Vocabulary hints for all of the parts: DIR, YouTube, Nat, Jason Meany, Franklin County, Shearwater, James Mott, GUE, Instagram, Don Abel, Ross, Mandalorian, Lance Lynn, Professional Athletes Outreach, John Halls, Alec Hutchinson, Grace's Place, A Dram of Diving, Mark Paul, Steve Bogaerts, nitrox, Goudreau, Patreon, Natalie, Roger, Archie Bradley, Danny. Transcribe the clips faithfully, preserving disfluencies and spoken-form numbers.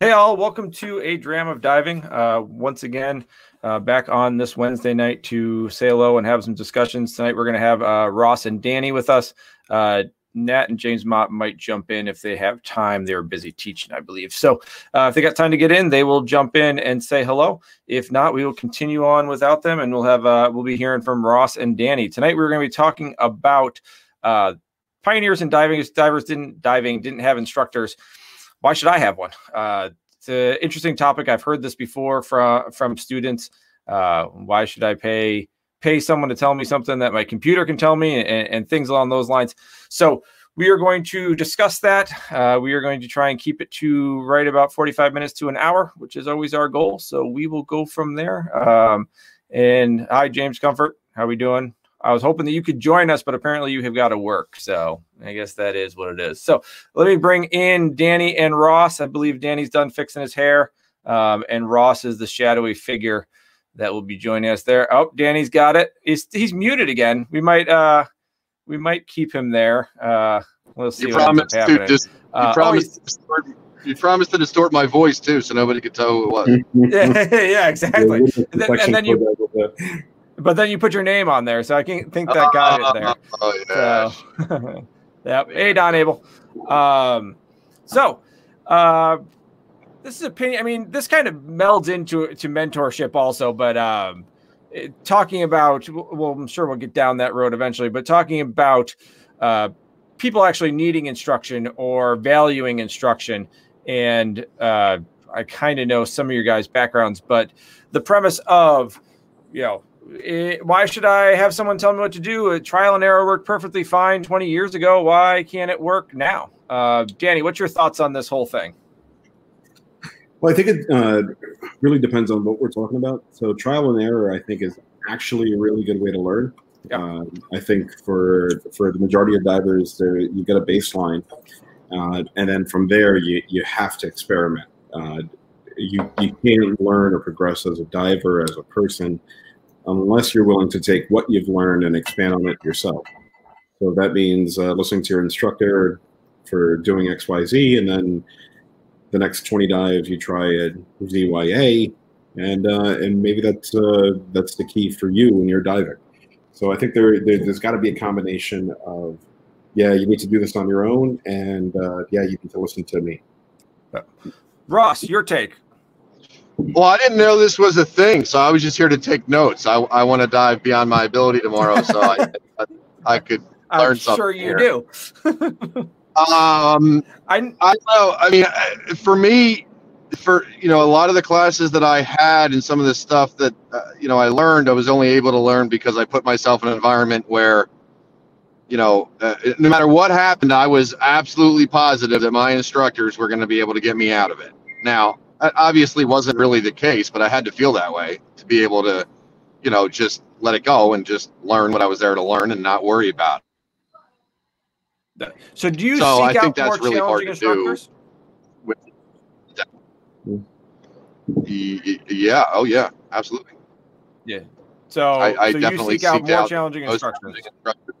Hey all, welcome to A Dram of Diving. Uh, once again, uh, back on this Wednesday night to say hello and have some discussions. Tonight we're going to have uh, Ross and Danny with us. Uh, Nat and James Mott might jump in if they have time. They're busy teaching, I believe. So uh, if they got time to get in, they will jump in and say hello. If not, we will continue on without them, and we'll have uh, we'll be hearing from Ross and Danny. Tonight we're going to be talking about uh, pioneers in diving. Divers didn't diving didn't have instructors. Why should I have one? Uh, it's an interesting topic. I've heard this before from, from students. Uh, why should I pay pay someone to tell me something that my computer can tell me, and, and things along those lines? So we are going to discuss that. Uh, we are going to try and keep it to right about forty-five minutes to an hour, which is always our goal. So we will go from there. Um, and hi, James Comfort. How are we doing? I was hoping that you could join us, but apparently you have got to work. So I guess that is what it is. So let me bring in Danny and Ross. I believe Danny's done fixing his hair. Um, and Ross is the shadowy figure that will be joining us there. Oh, Danny's got it. He's, he's muted again. We might, uh, we might keep him there. Uh, we'll see. You what promised to just, you, uh, promised oh, to distort, you promised to distort my voice too, so nobody could tell who it was. yeah, yeah, exactly. Yeah, and, then, and then you. But then you put your name on there, so I can't think that got it there. Oh, yeah. So, yep. Hey, Don Abel. Um, so uh, this is opinion. I mean, this kind of melds into to mentorship also, but um, it, talking about, well, I'm sure we'll get down that road eventually, but talking about uh, people actually needing instruction or valuing instruction. And uh, I kind of know some of your guys' backgrounds, but the premise of, you know, It, why should I have someone tell me what to do? A trial and error worked perfectly fine twenty years ago. Why can't it work now? Uh, Danny, what's your thoughts on this whole thing? Well, I think it uh, really depends on what we're talking about. So trial and error, I think, is actually a really good way to learn. Yeah. Uh, I think for for the majority of divers, you get a baseline. Uh, and then from there, you, you have to experiment. Uh, you, you can't learn or progress as a diver, as a person, unless you're willing to take what you've learned and expand on it yourself. So that means uh, listening to your instructor for doing X, Y, Z, and then the next twenty dives you try a Z Y A, and uh, and maybe that's uh, that's the key for you when you're diving. So I think there, there there's got to be a combination of, yeah, you need to do this on your own, and uh, yeah, you need to listen to me. Ross, your take. Well, I didn't know this was a thing, so I was just here to take notes. I, I want to dive beyond my ability tomorrow, so I I, I could learn I'm something. I'm sure you here. do. um, I I know. I mean, for me, for you know, a lot of the classes that I had and some of the stuff that uh, you know I learned, I was only able to learn because I put myself in an environment where, you know, uh, no matter what happened, I was absolutely positive that my instructors were going to be able to get me out of it. Now, that obviously wasn't really the case, but I had to feel that way to be able to, you know, just let it go and just learn what I was there to learn and not worry about it. So do you so seek I out think more that's really hard to do. With yeah. Oh yeah, absolutely. Yeah. So I, I so definitely you seek out more out challenging instructors. instructors.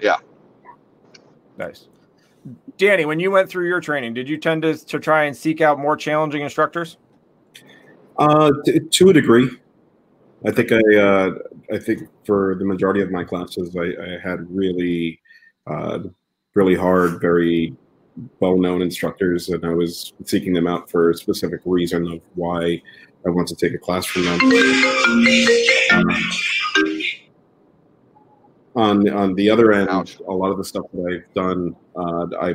Yeah. Nice. Danny, when you went through your training, did you tend to, to try and seek out more challenging instructors? Uh, t- to a degree. I think I uh, I think for the majority of my classes, I, I had really, uh, really hard, very well-known instructors, and I was seeking them out for a specific reason of why I want to take a class from them. Um, On on the other end, a lot of the stuff that I've done, uh, I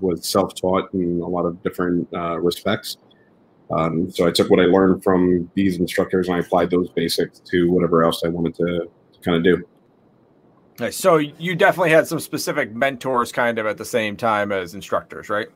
was self-taught in a lot of different uh, respects. Um, so I took what I learned from these instructors and I applied those basics to whatever else I wanted to, to kind of do. Nice. So you definitely had some specific mentors kind of at the same time as instructors, right?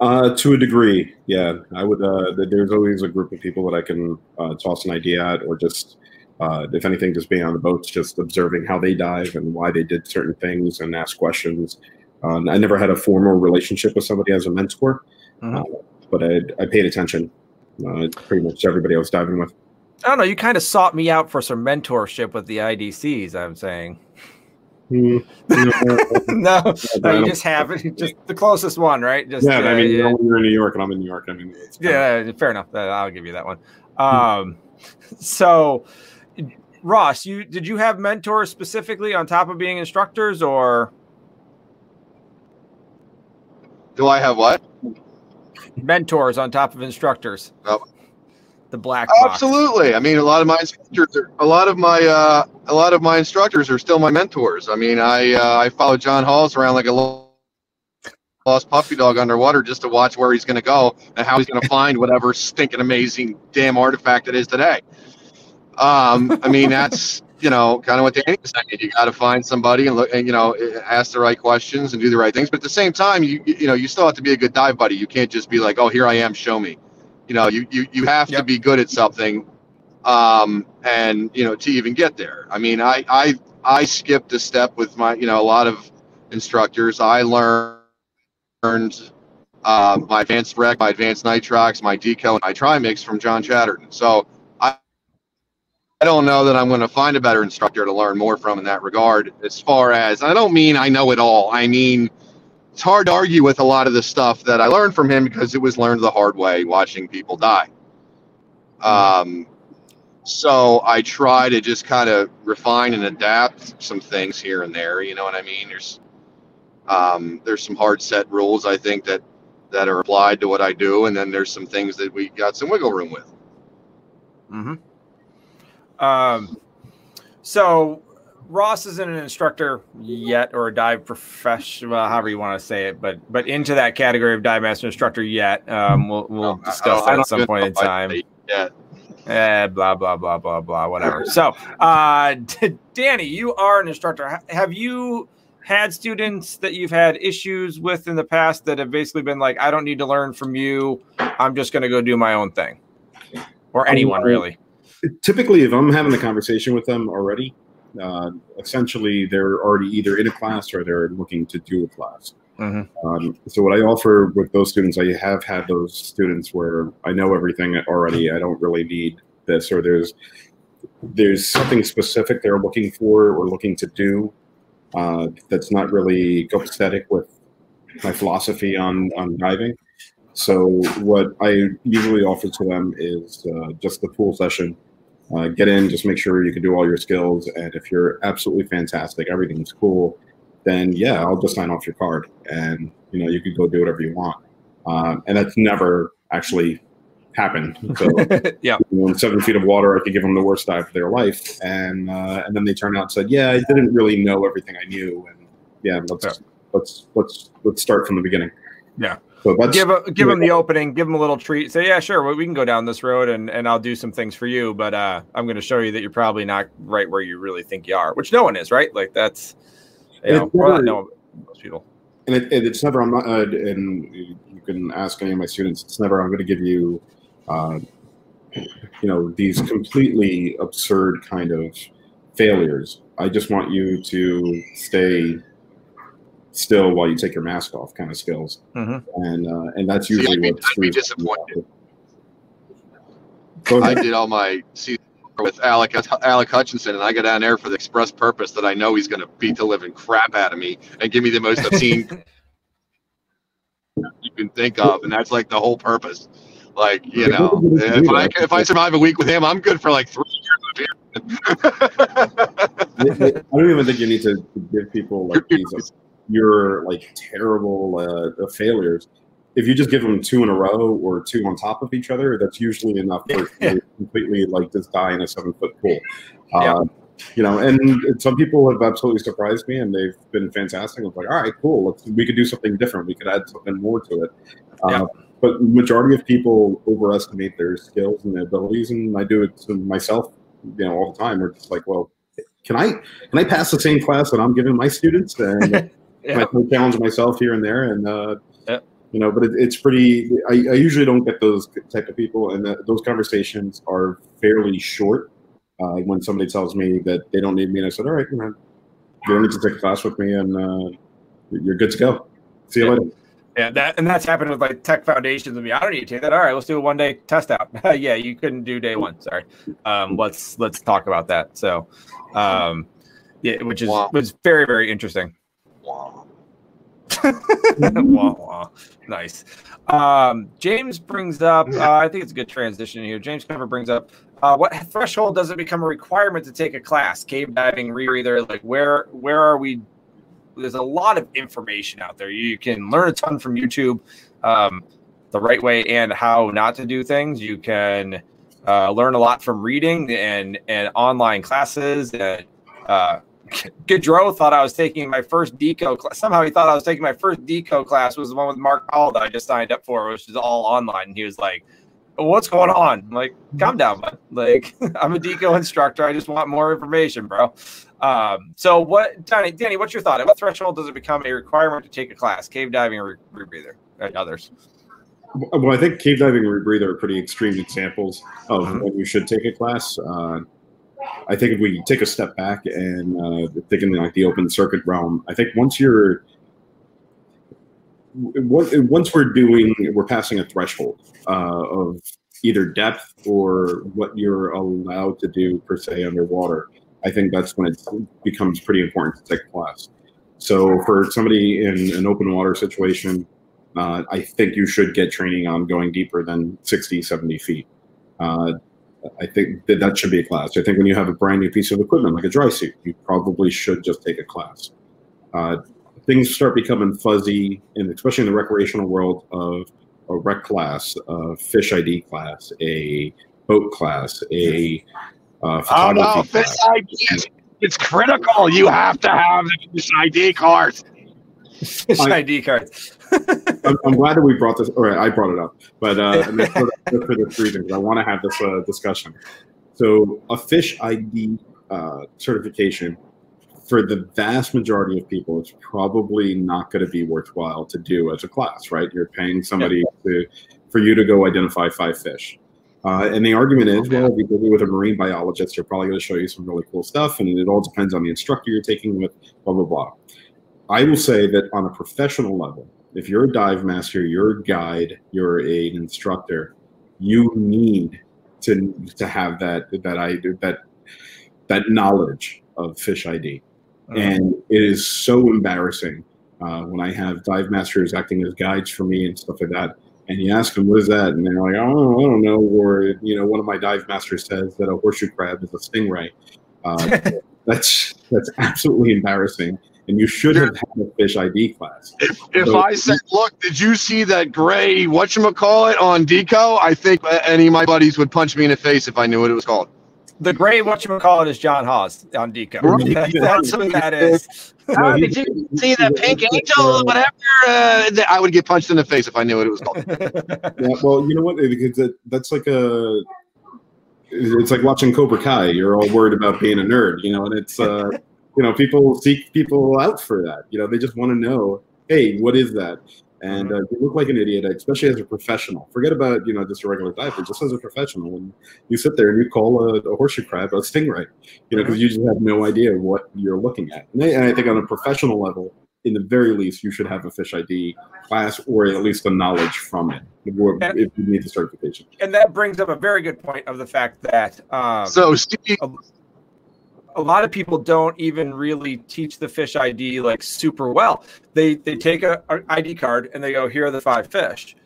Uh, to a degree, yeah. I would. Uh, there's always a group of people that I can uh, toss an idea at, or just – Uh, if anything, just being on the boats, just observing how they dive and why they did certain things and ask questions. Um, I never had a formal relationship with somebody as a mentor, mm-hmm. uh, but I, I paid attention uh, pretty much everybody I was diving with. I don't know. You kind of sought me out for some mentorship with the I D Cs, I'm saying. Mm, no, no, no, you just have it. Just the closest one, right? Just, yeah, uh, I mean, yeah. You're in New York, and I'm in New York. I mean, it's yeah, fair enough. I'll give you that one. Um, so, Ross, you did you have mentors specifically on top of being instructors, or do I have what? Mentors on top of instructors. Oh. The black box. Absolutely. I mean, a lot of my instructors are, a lot of my uh, a lot of my instructors are still my mentors. I mean, I uh, I follow John Halls around like a lost puppy dog underwater just to watch where he's going to go and how he's going to find whatever stinking amazing damn artifact it is today. Um, I mean, that's you know kind of what Danny was saying. You got to find somebody and look and you know ask the right questions and do the right things. But at the same time, you you know you still have to be a good dive buddy. You can't just be like, oh, here I am, show me. You know, you, you, you have yep. to be good at something um, and, you know, to even get there. I mean, I, I, I skipped a step with my, you know, a lot of instructors. I learned uh, my advanced rec, my advanced nitrox, my deco, and my trimix from John Chatterton. So I, I don't know that I'm going to find a better instructor to learn more from in that regard. As far as, I don't mean I know it all. I mean, it's hard to argue with a lot of the stuff that I learned from him because it was learned the hard way watching people die. Um, so I try to just kind of refine and adapt some things here and there. You know what I mean? There's, um, there's some hard set rules, I think, that, that are applied to what I do. And then there's some things that we got some wiggle room with. Mm-hmm. Um, so Ross isn't an instructor yet, or a dive professional, however you want to say it, but but into that category of dive master instructor yet. Um, we'll we'll no, discuss that at some point in time. Yeah. Eh, blah blah blah blah blah. Whatever. So, uh, Danny, you are an instructor. Have you had students that you've had issues with in the past that have basically been like, I don't need to learn from you. I'm just going to go do my own thing, or anyone um, really? Typically, if I'm having a conversation with them already. Uh, essentially, they're already either in a class or they're looking to do a class. Uh-huh. Um, so what I offer with those students, I have had those students where I know everything already. I don't really need this, or there's there's something specific they're looking for or looking to do uh, that's not really copacetic with my philosophy on, on diving. So what I usually offer to them is uh, just the pool session. Uh, get in, just make sure you can do all your skills, and if you're absolutely fantastic, everything's cool, then yeah, I'll just sign off your card, and you know you can go do whatever you want. Um, and that's never actually happened. So, yeah, you know, in seven feet of water, I could give them the worst dive of their life, and uh, and then they turn out and said, yeah, I didn't really know everything I knew, and yeah, let's yeah. let's let's let's start from the beginning. Yeah. So give a, give them the opening, give them a little treat. Say, yeah, sure, we can go down this road, and, and I'll do some things for you. But uh, I'm going to show you that you're probably not right where you really think you are, which no one is, right? Like that's, you know, well, I know most people. And it, it, it's never. I'm not. Uh, and you can ask any of my students. It's never. I'm going to give you, uh, you know, these completely absurd kind of failures. I just want you to stay still while you take your mask off kind of skills. Mm-hmm. And uh, and that's usually See, I'd be, what I'd be disappointed. I did all my season with Alec Alec Hutchinson, and I go down there for the express purpose that I know he's going to beat the living crap out of me and give me the most obscene you can think of, and that's like the whole purpose. Like, you know, if I if I survive a week with him, I'm good for like three years of beer. I don't even think you need to give people like these your like terrible uh, failures. If you just give them two in a row or two on top of each other, that's usually enough for to completely like just die in a seven foot pool. Uh, yeah. You know, and some people have absolutely surprised me, and they've been fantastic. I'm like, all right, cool. Let's, we could do something different. We could add something more to it. Uh, yeah. But majority of people overestimate their skills and their abilities, and I do it to myself, you know, all the time. We're just like, well, can I can I pass the same class that I'm giving my students? And yeah. I challenge myself here and there, and uh, yeah. you know, but it, it's pretty. I, I usually don't get those type of people, and th- those conversations are fairly short. Uh, when somebody tells me that they don't need me, and I said, "All right, you don't need to take a class with me, and uh, you're good to go. See you yeah. later." Yeah, that and that's happened with like tech foundations and me. I don't need to take that. All right, let's do a one day test out. Yeah, you couldn't do day one. Sorry. Um, let's let's talk about that. So. Um, Yeah, which is wow. was very, very interesting. Wow. Wow, wow. Nice. Um, James brings up, uh, I think it's a good transition here. James Comfort brings up, uh, what threshold does it become a requirement to take a class? Cave diving, re-reather, like where, where are we? There's a lot of information out there. You can learn a ton from YouTube, um, the right way and how not to do things. You can uh, learn a lot from reading and, and online classes. And, uh, Goudreau thought I was taking my first deco class. Somehow he thought I was taking my first deco class was the one with Mark Paul that I just signed up for, which is all online. And he was like, what's going on? I'm like, calm down, bud. Like, I'm a deco instructor. I just want more information, bro. Um, so what, Danny, Danny, what's your thought? At what threshold does it become a requirement to take a class? Cave diving or rebreather and others? Well, I think cave diving and rebreather are pretty extreme examples of mm-hmm. when you should take a class. Uh, I think if we take a step back and uh, think in like the open circuit realm, I think once you're once we're doing, we're passing a threshold uh, of either depth or what you're allowed to do per se underwater. I think that's when it becomes pretty important to take class. So for somebody in an open water situation, uh, I think you should get training on going deeper than sixty, seventy feet. Uh, I think that that should be a class. I think when you have a brand new piece of equipment, like a dry suit, you probably should just take a class. Uh, things start becoming fuzzy, and especially in the recreational world of a rec class, a fish I D class, a boat class, a uh, photography oh, no, fish class. I D, it's critical. You have to have the fish I D cards. Fish I D cards. I'm, I'm glad that we brought this, or I brought it up, but uh, I mean, for, for the three things, I want to have this uh, discussion. So a fish I D uh, certification, for the vast majority of people, it's probably not going to be worthwhile to do as a class, right? You're paying somebody yeah. to for you to go identify five fish. Uh, and the argument is, well, if you go with a marine biologist, they're probably going to show you some really cool stuff, and it all depends on the instructor you're taking with, blah, blah, blah. I will say that on a professional level, if you're a dive master, you're a guide, you're an instructor, you need to to have that that I that that knowledge of fish I D, uh-huh. and it is so embarrassing uh, when I have dive masters acting as guides for me and stuff like that. And you ask them, "What is that?" And they're like, "Oh, I don't know." Or you know, one of my dive masters says that a horseshoe crab is a stingray. Uh, that's that's absolutely embarrassing. And you should have had a fish I D class. If, if so, I said, look, did you see that gray whatchamacallit on deco? I think any of my buddies would punch me in the face if I knew what it was called. The gray whatchamacallit is John Hawes on deco. Right. That's what that is. No, did you see that pink angel? Whatever. Uh, I would get punched in the face if I knew what it was called. Yeah, well, you know what? Because that's like a... It's like watching Cobra Kai. You're all worried about being a nerd, you know, and it's... Uh, You know, people seek people out for that. You know, they just want to know, hey, what is that? And uh, you look like an idiot, especially as a professional. Forget about, you know, just a regular diver. Just as a professional, and you sit there and you call a, a horseshoe crab a stingray, you know, because you just have no idea what you're looking at. And I, and I think on a professional level, in the very least, you should have a fish I D class or at least the knowledge from it and, if you need the certification. And that brings up a very good point of the fact that um, so Steve. A, A lot of people don't even really teach the fish I D like super well. They they take a, a I D card and they go, here are the five fish.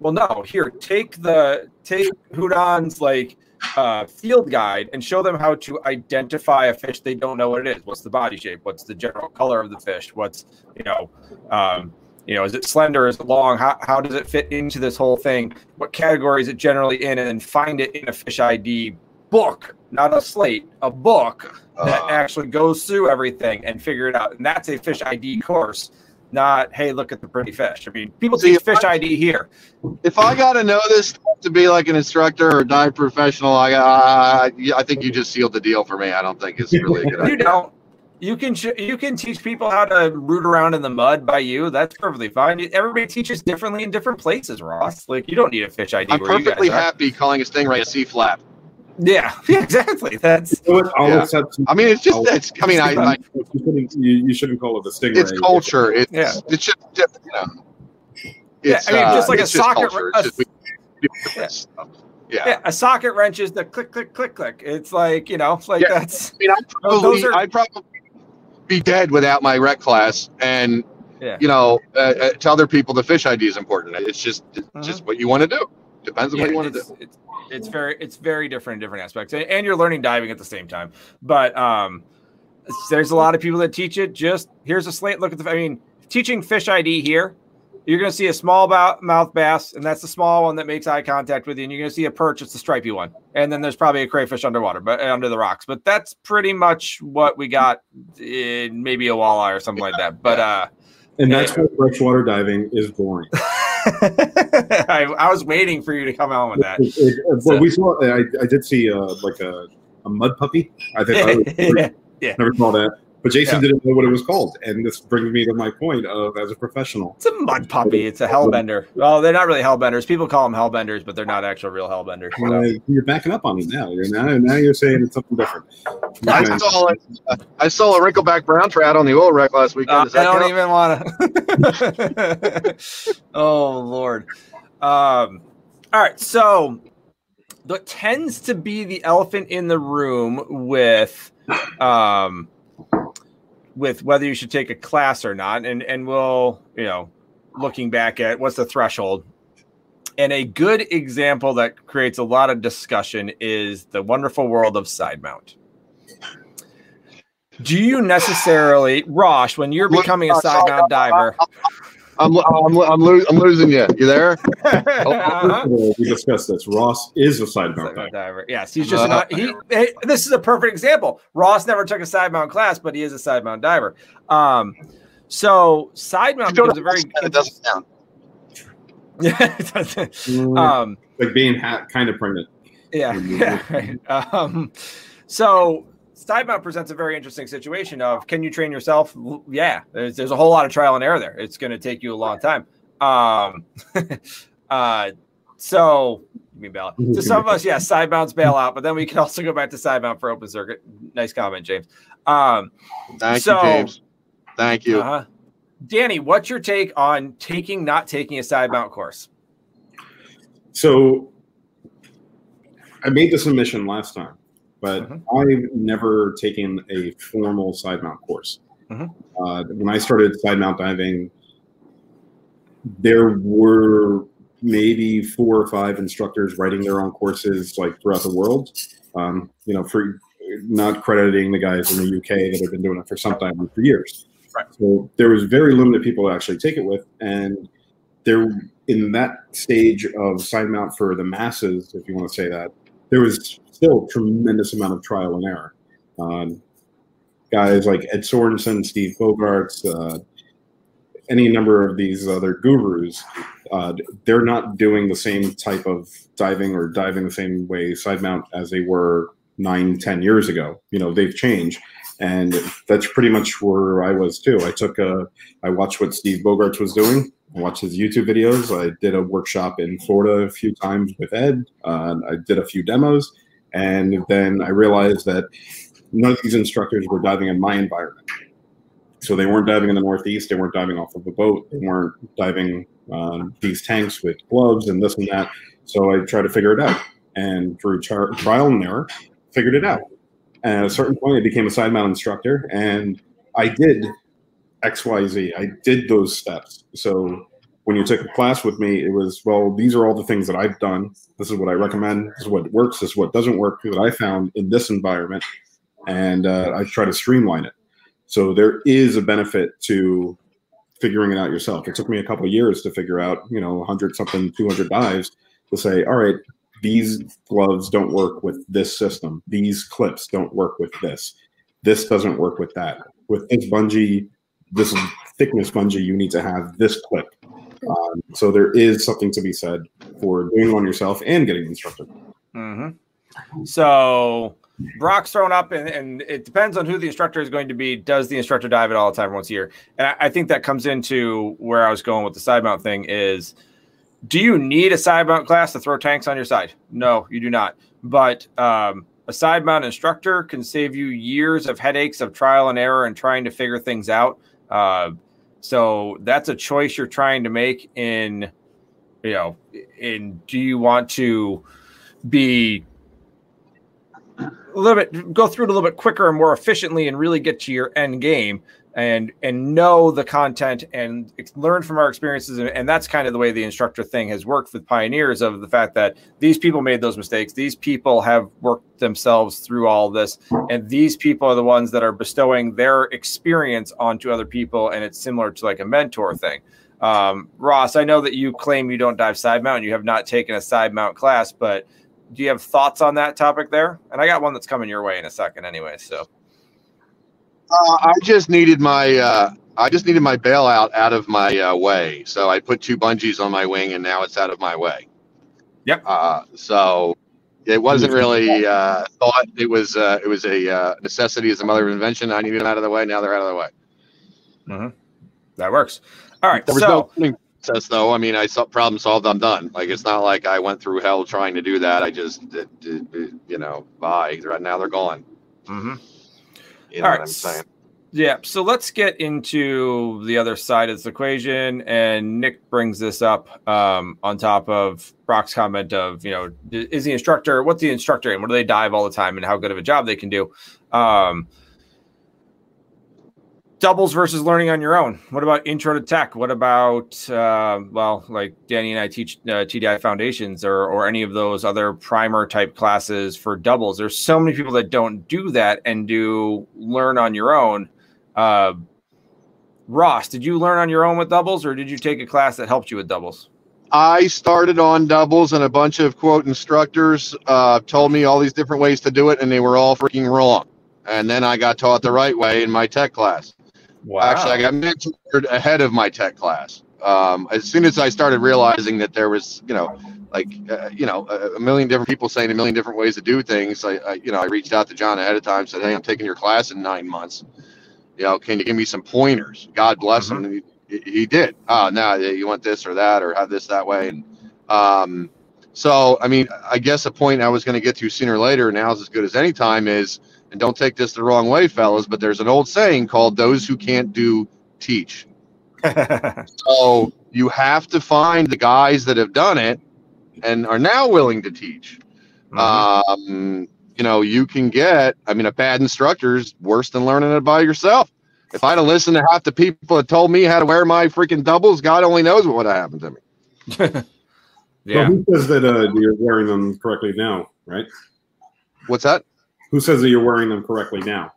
Well, no, here take the take Houdan's like uh, field guide and show them how to identify a fish they don't know what it is. What's the body shape? What's the general color of the fish? What's you know um, you know is it slender? Is it long? How how does it fit into this whole thing? What category is it generally in? And then find it in a fish I D book, not a slate, a book that uh, actually goes through everything and figure it out. And that's a fish I D course, not, hey, look at the pretty fish. I mean, people see fish I, I D here. If I got to know this stuff to be like an instructor or dive professional, I uh, I think you just sealed the deal for me. I don't think it's really a good idea. You don't. You can, you can teach people how to root around in the mud by you. That's perfectly fine. Everybody teaches differently in different places, Ross. Like, you don't need a fish I D. I'm perfectly happy calling a stingray a C-flap. Yeah, exactly. That's. You know yeah. I mean, it's just that's. I mean, I. I you, shouldn't, you, you shouldn't call it the stingray. It's culture. It's yeah. It's just you know. It's, yeah, I mean, just like uh, a socket. A, just, we, yeah. Yeah. yeah, a socket wrench is the click, click, click, click. It's like you know, it's like yeah. that's. I mean, I probably, those are, I probably be dead without my rec class. And, yeah. you know, uh, uh, to other people, the fish I D is important. It's just it's uh-huh. just what you want to do. Depends on yeah, what you want to do. It's, it's very it's very different in different aspects. And, and you're learning diving at the same time. But um, there's a lot of people that teach it. Just here's a slate. Look at the – I mean, teaching fish I D here, you're going to see a small mouth bass, and that's the small one that makes eye contact with you. And you're going to see a perch. It's the stripy one. And then there's probably a crayfish underwater, but under the rocks. But that's pretty much what we got in maybe a walleye or something yeah. like that. But uh, And that's yeah. why freshwater diving is boring. I, I was waiting for you to come on with that. It, it, well, so. we saw. I, I did see uh, like a, a mud puppy. I think I was, yeah. yeah, never saw that. But Jason yeah. didn't know what it was called, and this brings me to my point of as a professional. It's a mud puppy. It's a hellbender. Well, they're not really hellbenders. People call them hellbenders, but they're not actual real hellbenders. So. Uh, you're backing up on me now. You're now, now you're saying it's something different. I, I, saw a, I saw a wrinkleback brown trout on the oil wreck last weekend. Does uh, I don't count? even want to. Oh, Lord. Um, all right. So what tends to be the elephant in the room with um, – with whether you should take a class or not. And, and we'll, you know, looking back at what's the threshold. And a good example that creates a lot of discussion is the wonderful world of side mount. Do you necessarily, Rosh, when you're becoming a side mount diver? I'm I'm, I'm, lo- I'm losing you. You there? uh-huh. We discussed this. Ross is a side mount diver. diver. Yes, he's just uh-huh. an, he, he. This is a perfect example. Ross never took a side mount class, but he is a side mount diver. Um, so side mount is a very. It doesn't sound. Yeah, it doesn't. Mm, um, like being ha- kind of pregnant. Yeah. yeah right. Um, so. Side mount presents a very interesting situation of, can you train yourself? Yeah, there's, there's a whole lot of trial and error there. It's going to take you a long time. Um, uh, so to some of us, yeah, side mounts bail out, but then we can also go back to side mount for open circuit. Nice comment, James. Um, Thank so, you, James. Thank you. Uh, Danny, what's your take on taking, not taking a side mount course? So I made the submission last time. But mm-hmm. I've never taken a formal side mount course. Mm-hmm. Uh, when I started side mount diving, there were maybe four or five instructors writing their own courses like throughout the world. Um, you know, for not crediting the guys in the U K that have been doing it for some time and for years. Right. So there was very limited people to actually take it with, and there in that stage of side mount for the masses, if you want to say that, there was still a tremendous amount of trial and error. Um, guys like Ed Sorensen, Steve Bogaerts, uh, any number of these other gurus, uh, they're not doing the same type of diving or diving the same way side mount as they were nine, ten years ago. You know, they've changed. And that's pretty much where I was too. I took a, I watched what Steve Bogaerts was doing. I watched his YouTube videos. I did a workshop in Florida a few times with Ed. Uh, I did a few demos. And then I realized that none of these instructors were diving in my environment. So they weren't diving in the Northeast. They weren't diving off of a boat. They weren't diving um, these tanks with gloves and this and that. So I tried to figure it out. And through tra- trial and error, figured it out. And at a certain point, I became a side mount instructor. And I did X, Y, Z. I did those steps. So when you took a class with me, it was, well, these are all the things that I've done. This is what I recommend. This is what works. This is what doesn't work that I found in this environment. And uh, I try to streamline it. So there is a benefit to figuring it out yourself. It took me a couple of years to figure out, you know, one hundred something, two hundred dives to say, all right, these gloves don't work with this system. These clips don't work with this. This doesn't work with that. With this bungee, this thickness bungee, you need to have this clip. Um, so there is something to be said for doing one yourself and getting instructed. Mm-hmm. So Brock's thrown up, and, and it depends on who the instructor is going to be. Does the instructor dive at all the time once a year? And I, I think that comes into where I was going with the side mount thing is, do you need a side mount class to throw tanks on your side? No, you do not. But um, a side mount instructor can save you years of headaches of trial and error and trying to figure things out. Uh, So that's a choice you're trying to make in, you know, in do you want to be a little bit, go through it a little bit quicker and more efficiently, and really get to your end game and and know the content and learn from our experiences. And, and that's kind of the way the instructor thing has worked with Pioneers, of the fact that these people made those mistakes. These people have worked themselves through all this. And these people are the ones that are bestowing their experience onto other people. And it's similar to like a mentor thing. Um, Ross, I know that you claim you don't dive side mount. You have not taken a side mount class, but do you have thoughts on that topic there? And I got one that's coming your way in a second anyway, so. Uh, I just needed my uh, I just needed my bailout out of my uh, way. So I put two bungees on my wing, and now it's out of my way. Yep. Uh, so it wasn't really uh, thought. It was uh, it was a uh, necessity as a mother of invention. I needed them out of the way. Now they're out of the way. Mm-hmm. That works. All right. There was so no process, though. I mean, I saw problem solved. I'm done. Like, it's not like I went through hell trying to do that. I just it, it, it, you know, bye. Now they're gone. Mm-hmm. You know All right. What I'm saying? Yeah. So let's get into the other side of this equation. And Nick brings this up um, on top of Brock's comment of, you know, is the instructor, what's the instructor and what do they dive all the time and how good of a job they can do? Um, doubles versus learning on your own. What about intro to tech? What about, uh, well, like Danny and I teach uh, T D I Foundations or, or any of those other primer type classes for doubles. There's so many people that don't do that and do learn on your own. Uh, Ross, did you learn on your own with doubles, or did you take a class that helped you with doubles? I started on doubles, and a bunch of quote instructors uh, told me all these different ways to do it, and they were all freaking wrong. And then I got taught the right way in my tech class. Wow. Actually, I got mentored ahead of my tech class. Um, as soon as I started realizing that there was, you know, like, uh, you know, a million different people saying a million different ways to do things, I, I, you know, I reached out to John ahead of time, said, hey, I'm taking your class in nine months. You know, can you give me some pointers? God bless mm-hmm. him. He, he did. Oh, no, you want this or that or have this that way. And um, so, I mean, I guess a point I was going to get to sooner or later, now is as good as any time, is, and don't take this the wrong way, fellas, but there's an old saying called those who can't do teach. So you have to find the guys that have done it and are now willing to teach. Mm-hmm. Um, you know, you can get, I mean, a bad instructor is worse than learning it by yourself. If I'd have listened to half the people that told me how to wear my freaking doubles, God only knows what would have happened to me. Yeah. So who says that uh, you're wearing them correctly now, right? What's that? Who says that you're wearing them correctly now,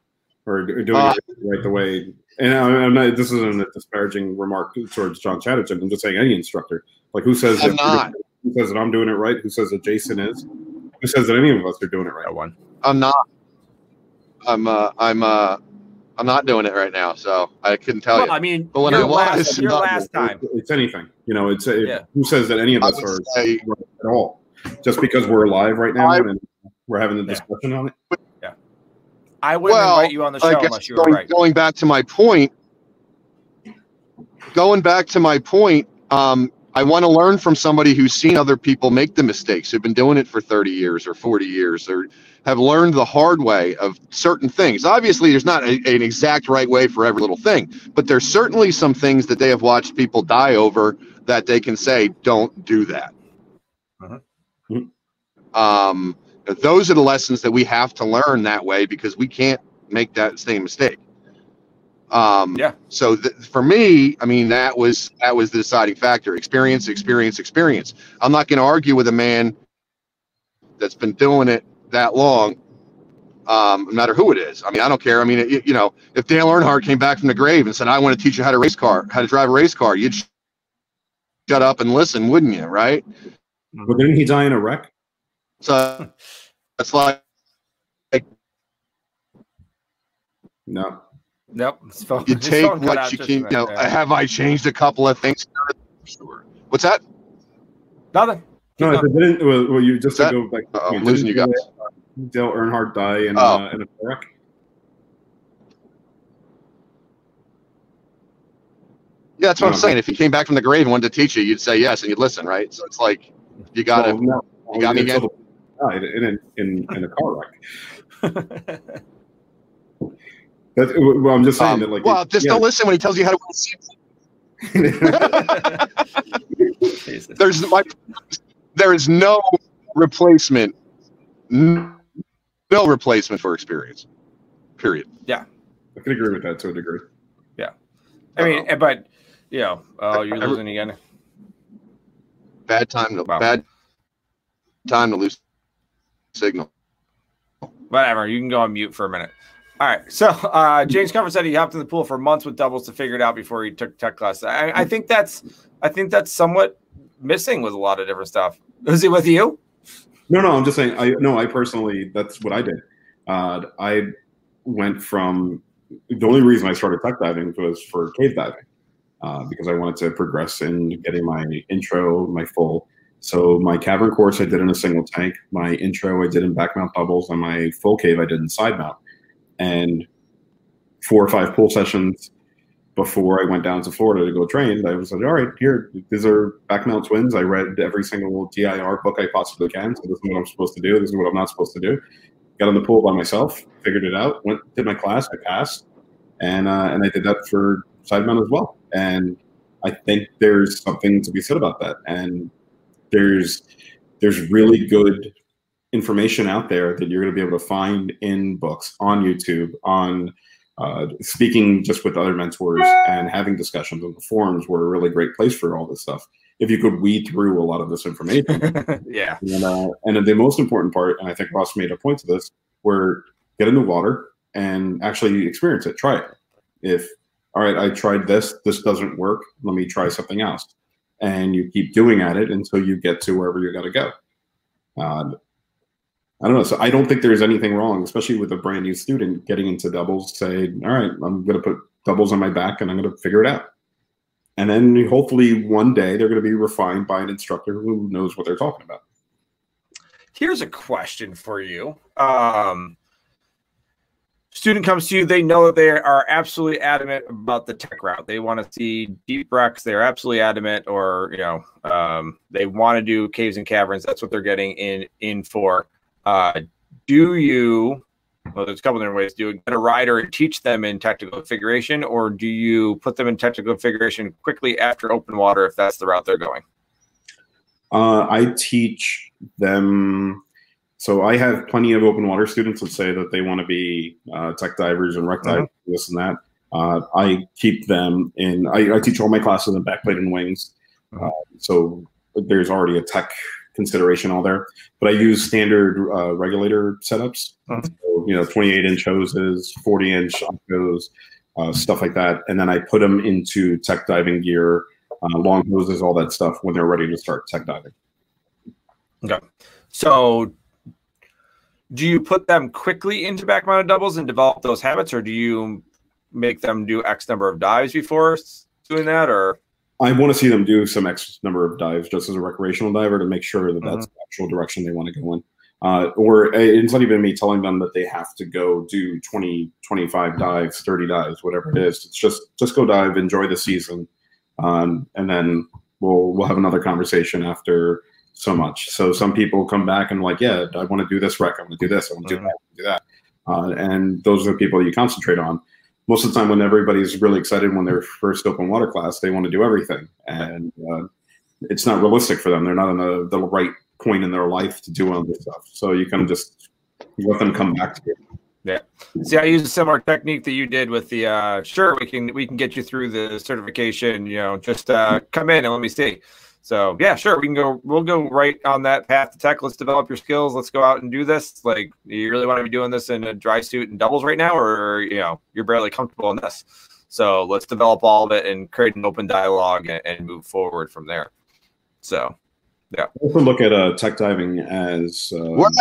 or doing uh, it right the way? And I'm not. This isn't a disparaging remark towards John Chatterton. I'm just saying any instructor. Like, who says I'm that? Not. Who says that I'm doing it right? Who says that Jason is? Who says that any of us are doing it right? One. I'm not. I'm. Uh, I'm. Uh, I'm not doing it right now, so I couldn't tell well, you. I mean, but when your I last, your last time, it's, it's anything. You know, it's it, yeah. Who says that any of us are say, right at all? Just because we're alive right now I, and we're having a discussion yeah. on it. I wouldn't well, invite you on the show unless you were going, right. Going back to my point, going back to my point, um, I want to learn from somebody who's seen other people make the mistakes, who've been doing it for thirty years or forty years, or have learned the hard way of certain things. Obviously, there's not a, an exact right way for every little thing, but there's certainly some things that they have watched people die over that they can say, don't do that. Uh-huh. Um. Those are the lessons that we have to learn that way, because we can't make that same mistake. Um, yeah. So th- for me, I mean, that was, that was the deciding factor. Experience, experience, experience. I'm not going to argue with a man that's been doing it that long, um, no matter who it is. I mean, I don't care. I mean, it, you know, if Dale Earnhardt came back from the grave and said, I want to teach you how to race car, how to drive a race car, you'd sh- shut up and listen, wouldn't you? Right. But didn't he die in a wreck? So that's like, like no, nope. Phone, you take what you can. You know, yeah. Have I changed a couple of things? Sure. What's that? Nothing. No, if it didn't. Well, well you just to go back. Uh, I'm losing you guys. Dale Earnhardt die in, oh. uh, in a wreck. Yeah, that's what no, I'm saying. If he came back from the grave and wanted to teach you, you'd say yes and you'd listen, right? So it's like you got well, to. No. You got me again. Died in, in, in a car wreck. That's, well, I'm just saying um, that, like, well, it, just yeah. don't listen when he tells you how to win. There's like, there is no replacement, no no replacement for experience. Period. Yeah. I can agree with that to a degree. Yeah. I Uh-oh. mean, but, you know, oh, you're I, losing I, again. Bad time to wow. bad time to lose signal. Whatever. You can go on mute for a minute. All right. So uh, James Comfort said he hopped in the pool for months with doubles to figure it out before he took tech class. I, I think that's I think that's somewhat missing with a lot of different stuff. Is it with you? No, no. I'm just saying. I no. I personally, that's what I did. Uh, I went from the only reason I started tech diving was for cave diving uh, because I wanted to progress in getting my intro, my full. So my cavern course I did in a single tank. My intro I did in back mount doubles, and my full cave I did in side mount. And four or five pool sessions before I went down to Florida to go train, I was like, all right, here, these are back mount twins. I read every single D I R book I possibly can. So this is what I'm supposed to do. This is what I'm not supposed to do. Got in the pool by myself, figured it out, went did my class, I passed. And uh, and I did that for side mount as well. And I think there's something to be said about that. And there's there's really good information out there that you're going to be able to find in books, on YouTube, on uh, speaking just with other mentors and having discussions on the forums were a really great place for all this stuff. If you could weed through a lot of this information. Yeah. And, uh, and the most important part, and I think Ross made a point to this, were get in the water and actually experience it. Try it. If, all right, I tried this, this doesn't work. Let me try something else. And you keep doing at it until you get to wherever you're going to go. Uh, I don't know. So I don't think there's anything wrong, especially with a brand new student getting into doubles, say, all right, I'm going to put doubles on my back and I'm going to figure it out. And then hopefully one day they're going to be refined by an instructor who knows what they're talking about. Here's a question for you. Um, student comes to you. They know that they are absolutely adamant about the tech route. They want to see deep wrecks. They're absolutely adamant, or, you know, um, they want to do caves and caverns. That's what they're getting in, in for. Uh, do you, well, there's a couple different ways to do it, get a rider and teach them in tactical configuration, or do you put them in tactical configuration quickly after open water if that's the route they're going? Uh, I teach them, so I have plenty of open water students that say that they want to be uh, tech divers and wreck divers, mm-hmm. this and that. Uh, I keep them in, I, I teach all my classes in backplate and wings, mm-hmm. uh, so there's already a tech consideration all there, but I use standard uh, regulator setups, uh-huh. so, you know, twenty-eight inch hoses, forty inch hoses, uh, stuff like that, and then I put them into tech diving gear, uh, long hoses, all that stuff when they're ready to start tech diving. Okay, so do you put them quickly into back mounted doubles and develop those habits, or do you make them do X number of dives before doing that, or? I want to see them do some X number of dives just as a recreational diver to make sure that that's mm-hmm. the actual direction they want to go in. Uh, or it's not even me telling them that they have to go do twenty, twenty-five dives, thirty dives, whatever it is. It's just, just go dive, enjoy the season. Um, and then we'll, we'll have another conversation after so much. So some people come back and like, yeah, I want to do this wreck. I want to do this. I want to mm-hmm. do that. I want to do that. Uh, and those are the people you concentrate on. Most of the time when everybody's really excited when their first open water class, they want to do everything. And uh, it's not realistic for them. They're not in the, the right point in their life to do all this stuff. So you can just let them come back to you. Yeah. See, I use a similar technique that you did with the, uh, sure, we can we can get you through the certification, you know, just uh, come in and let me see. So, yeah, sure, we can go, we'll go right on that path to tech. Let's develop your skills. Let's go out and do this. Like, you really want to be doing this in a dry suit and doubles right now, or, you know, you're barely comfortable in this. So let's develop all of it and create an open dialogue and, and move forward from there. So, yeah. I also look at uh, tech diving as... Um... What?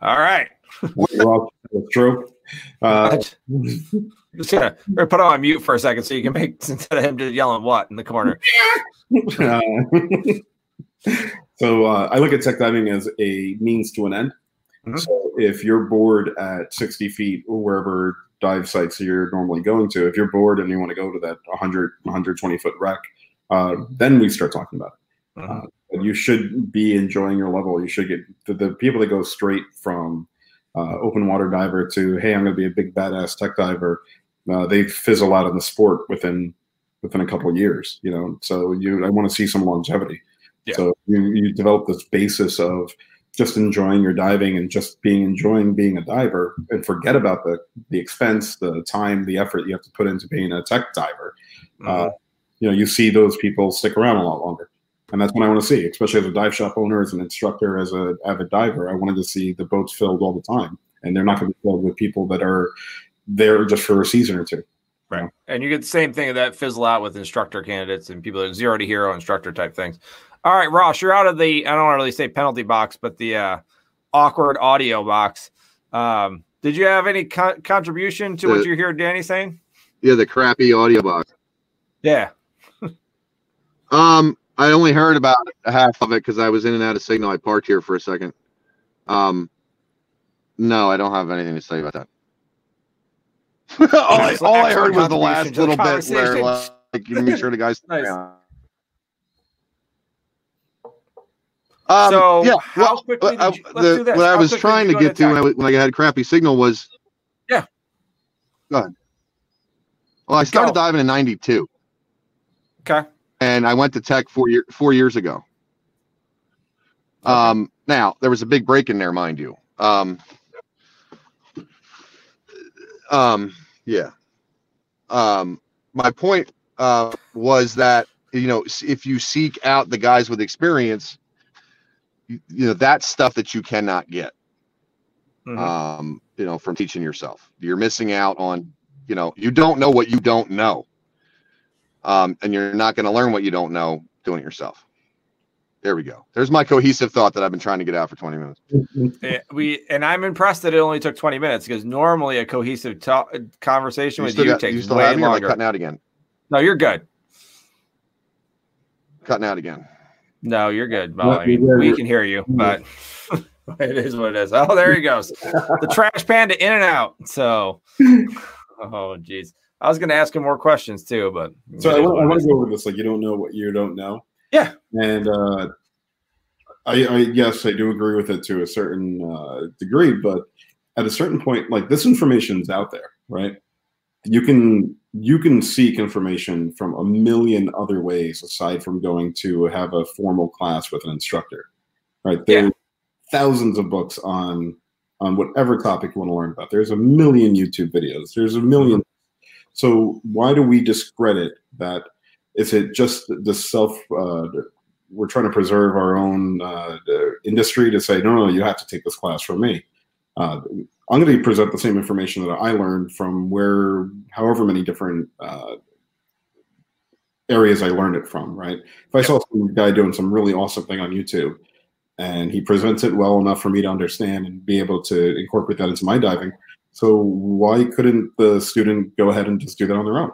All right. Well, true. Uh... Just gonna put on mute for a second so you can make instead of him just yelling what in the corner. uh, so uh, I look at tech diving as a means to an end. Mm-hmm. So if you're bored at sixty feet or wherever dive sites you're normally going to, if you're bored and you want to go to that one hundred, one hundred twenty foot wreck, uh, then we start talking about it. Mm-hmm. Uh, but you should be enjoying your level. You should get the, the people that go straight from uh, open water diver to, hey, I'm going to be a big badass tech diver. Uh, they fizzle out in the sport within within a couple of years, you know. So you, I want to see some longevity. Yeah. So you, you develop this basis of just enjoying your diving and just being enjoying being a diver, and forget about the, the expense, the time, the effort you have to put into being a tech diver. Mm-hmm. Uh, you know, you see those people stick around a lot longer. And that's what I want to see, especially as a dive shop owner, as an instructor, as an avid diver. I wanted to see the boats filled all the time. And they're not going to be filled with people that are there just for a season or two. Right. And you get the same thing that fizzle out with instructor candidates and people that are zero to hero instructor type things. All right, Ross, you're out of the, I don't want to really say penalty box, but the uh, awkward audio box. Um, did you have any co- contribution to the, what you hear Danny saying? Yeah, the crappy audio box. Yeah. um, I only heard about half of it because I was in and out of signal. I parked here for a second. Um, no, I don't have anything to say about that. all, I, all I heard was the last little bit where, like, you make sure the guys. Nice. Um, so, yeah, how well, quickly I, you, let's the, do this. What how I was trying to get to when I, when I had crappy signal was, yeah, go ahead. Well, I started go. diving in ninety-two. Okay, and I went to tech four year, four years ago. Okay. Um, now there was a big break in there, mind you. Um. Um, yeah. Um, my point, uh, was that, you know, if you seek out the guys with experience, you, you know, that's stuff that you cannot get, mm-hmm. um, you know, from teaching yourself. You're missing out on, you know, you don't know what you don't know. Um, and you're not going to learn what you don't know doing it yourself. There we go. There's my cohesive thought that I've been trying to get out for twenty minutes. And we and I'm impressed that it only took twenty minutes, because normally a cohesive to- conversation you with you got, takes you still way have me, longer. Am I cutting out again? No, you're good. Cutting out again. No, you're good. Well, I mean, we can hear you, but it is what it is. Oh, there he goes. The trash panda in and out. So, oh, geez. I was going to ask him more questions too, but. So I want, I want to go over this. Like, you don't know what you don't know. Yeah, and uh, I, I yes, I do agree with it to a certain uh, degree, but at a certain point, like, this information's out there, right? You can you can seek information from a million other ways aside from going to have a formal class with an instructor, right? There's yeah. thousands of books on on whatever topic you want to learn about. There's a million YouTube videos. There's a million. So why do we discredit that? Is it just the self, uh, we're trying to preserve our own uh, industry to say, no, no, you have to take this class from me. Uh, I'm going to present the same information that I learned from where, however many different uh, areas I learned it from, right? If I saw some guy doing some really awesome thing on YouTube and he presents it well enough for me to understand and be able to incorporate that into my diving, so why couldn't the student go ahead and just do that on their own?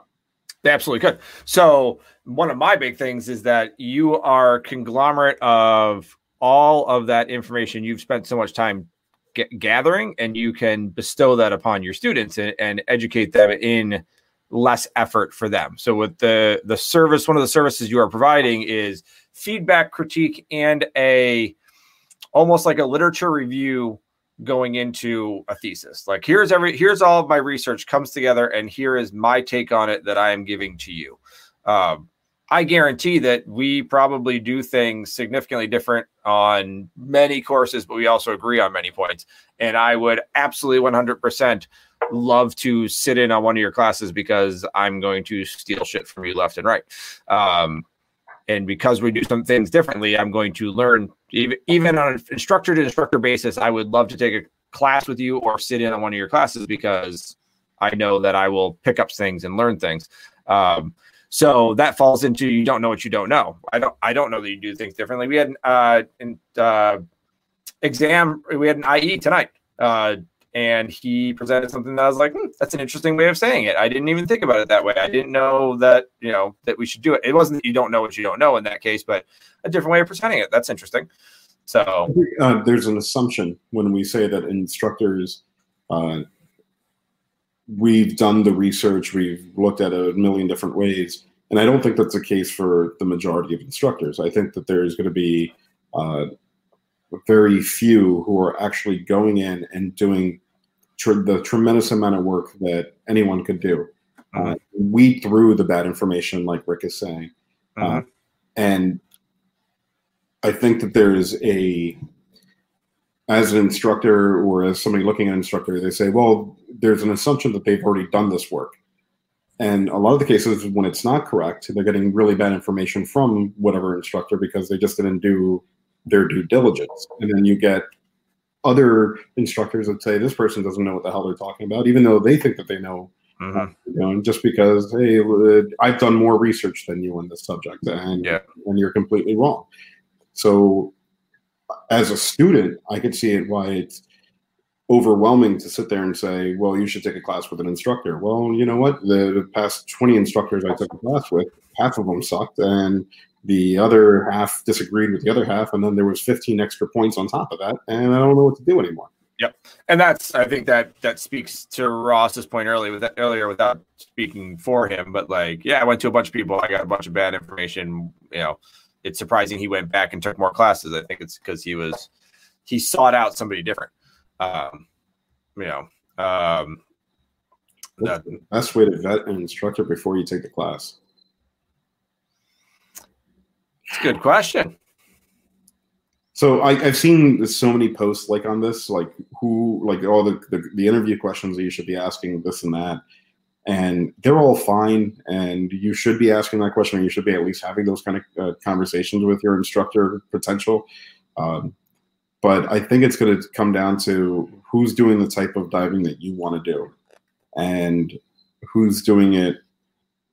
They absolutely could. So one of my big things is that you are a conglomerate of all of that information you've spent so much time g- gathering, and you can bestow that upon your students and, and educate them in less effort for them. So with the, the service, one of the services you are providing is feedback, critique, and a almost like a literature review going into a thesis. Like, here's every here's all of my research comes together, and here is my take on it that I am giving to you. Um, I guarantee that we probably do things significantly different on many courses, but we also agree on many points. And I would absolutely one hundred percent love to sit in on one of your classes, because I'm going to steal shit from you left and right. Um, and because we do some things differently, I'm going to learn. Even, even on an instructor to instructor basis, I would love to take a class with you or sit in on one of your classes, because I know that I will pick up things and learn things. Um, so that falls into, you don't know what you don't know. I don't, I don't know that you do things differently. We had an uh, an, uh, exam, we had an I E tonight, uh, and he presented something that I was like, hmm, that's an interesting way of saying it. I didn't even think about it that way. I didn't know that, you know, that we should do it. It wasn't that you don't know what you don't know in that case, but a different way of presenting it. That's interesting. So uh, there's an assumption when we say that instructors, uh, we've done the research, we've looked at a million different ways. And I don't think that's the case for the majority of instructors. I think that there's going to be uh, very few who are actually going in and doing tr- the tremendous amount of work that anyone could do. Uh, weed through the bad information, like Rick is saying. Uh, mm-hmm. And I think that there's a, as an instructor or as somebody looking at an instructor, they say, well, there's an assumption that they've already done this work. And a lot of the cases when it's not correct, they're getting really bad information from whatever instructor because they just didn't do their due diligence. And then you get other instructors that say, this person doesn't know what the hell they're talking about, even though they think that they know. Mm-hmm. You know, and just because, hey, I've done more research than you on this subject, and, yeah. and you're completely wrong. So as a student, I could see it why it's overwhelming to sit there and say, well, you should take a class with an instructor. Well, you know what? The, the past twenty instructors I took a class with, half of them sucked, and the other half disagreed with the other half, and then there was fifteen extra points on top of that, and I don't know what to do anymore. Yep. And that's, I think that, that speaks to Ross's point earlier, with that, earlier without speaking for him, but like, yeah, I went to a bunch of people. I got a bunch of bad information. You know, it's surprising he went back and took more classes. I think it's because he was, he sought out somebody different. Um, you know, um, that's the best way to vet an instructor before you take the class. It's a good question. So I, I've seen so many posts like on this, like who, like all the, the, the interview questions that you should be asking, this and that, and they're all fine. And you should be asking that question, or you should be at least having those kind of uh, conversations with your instructor potential. Um, but I think it's going to come down to who's doing the type of diving that you want to do, and who's doing it.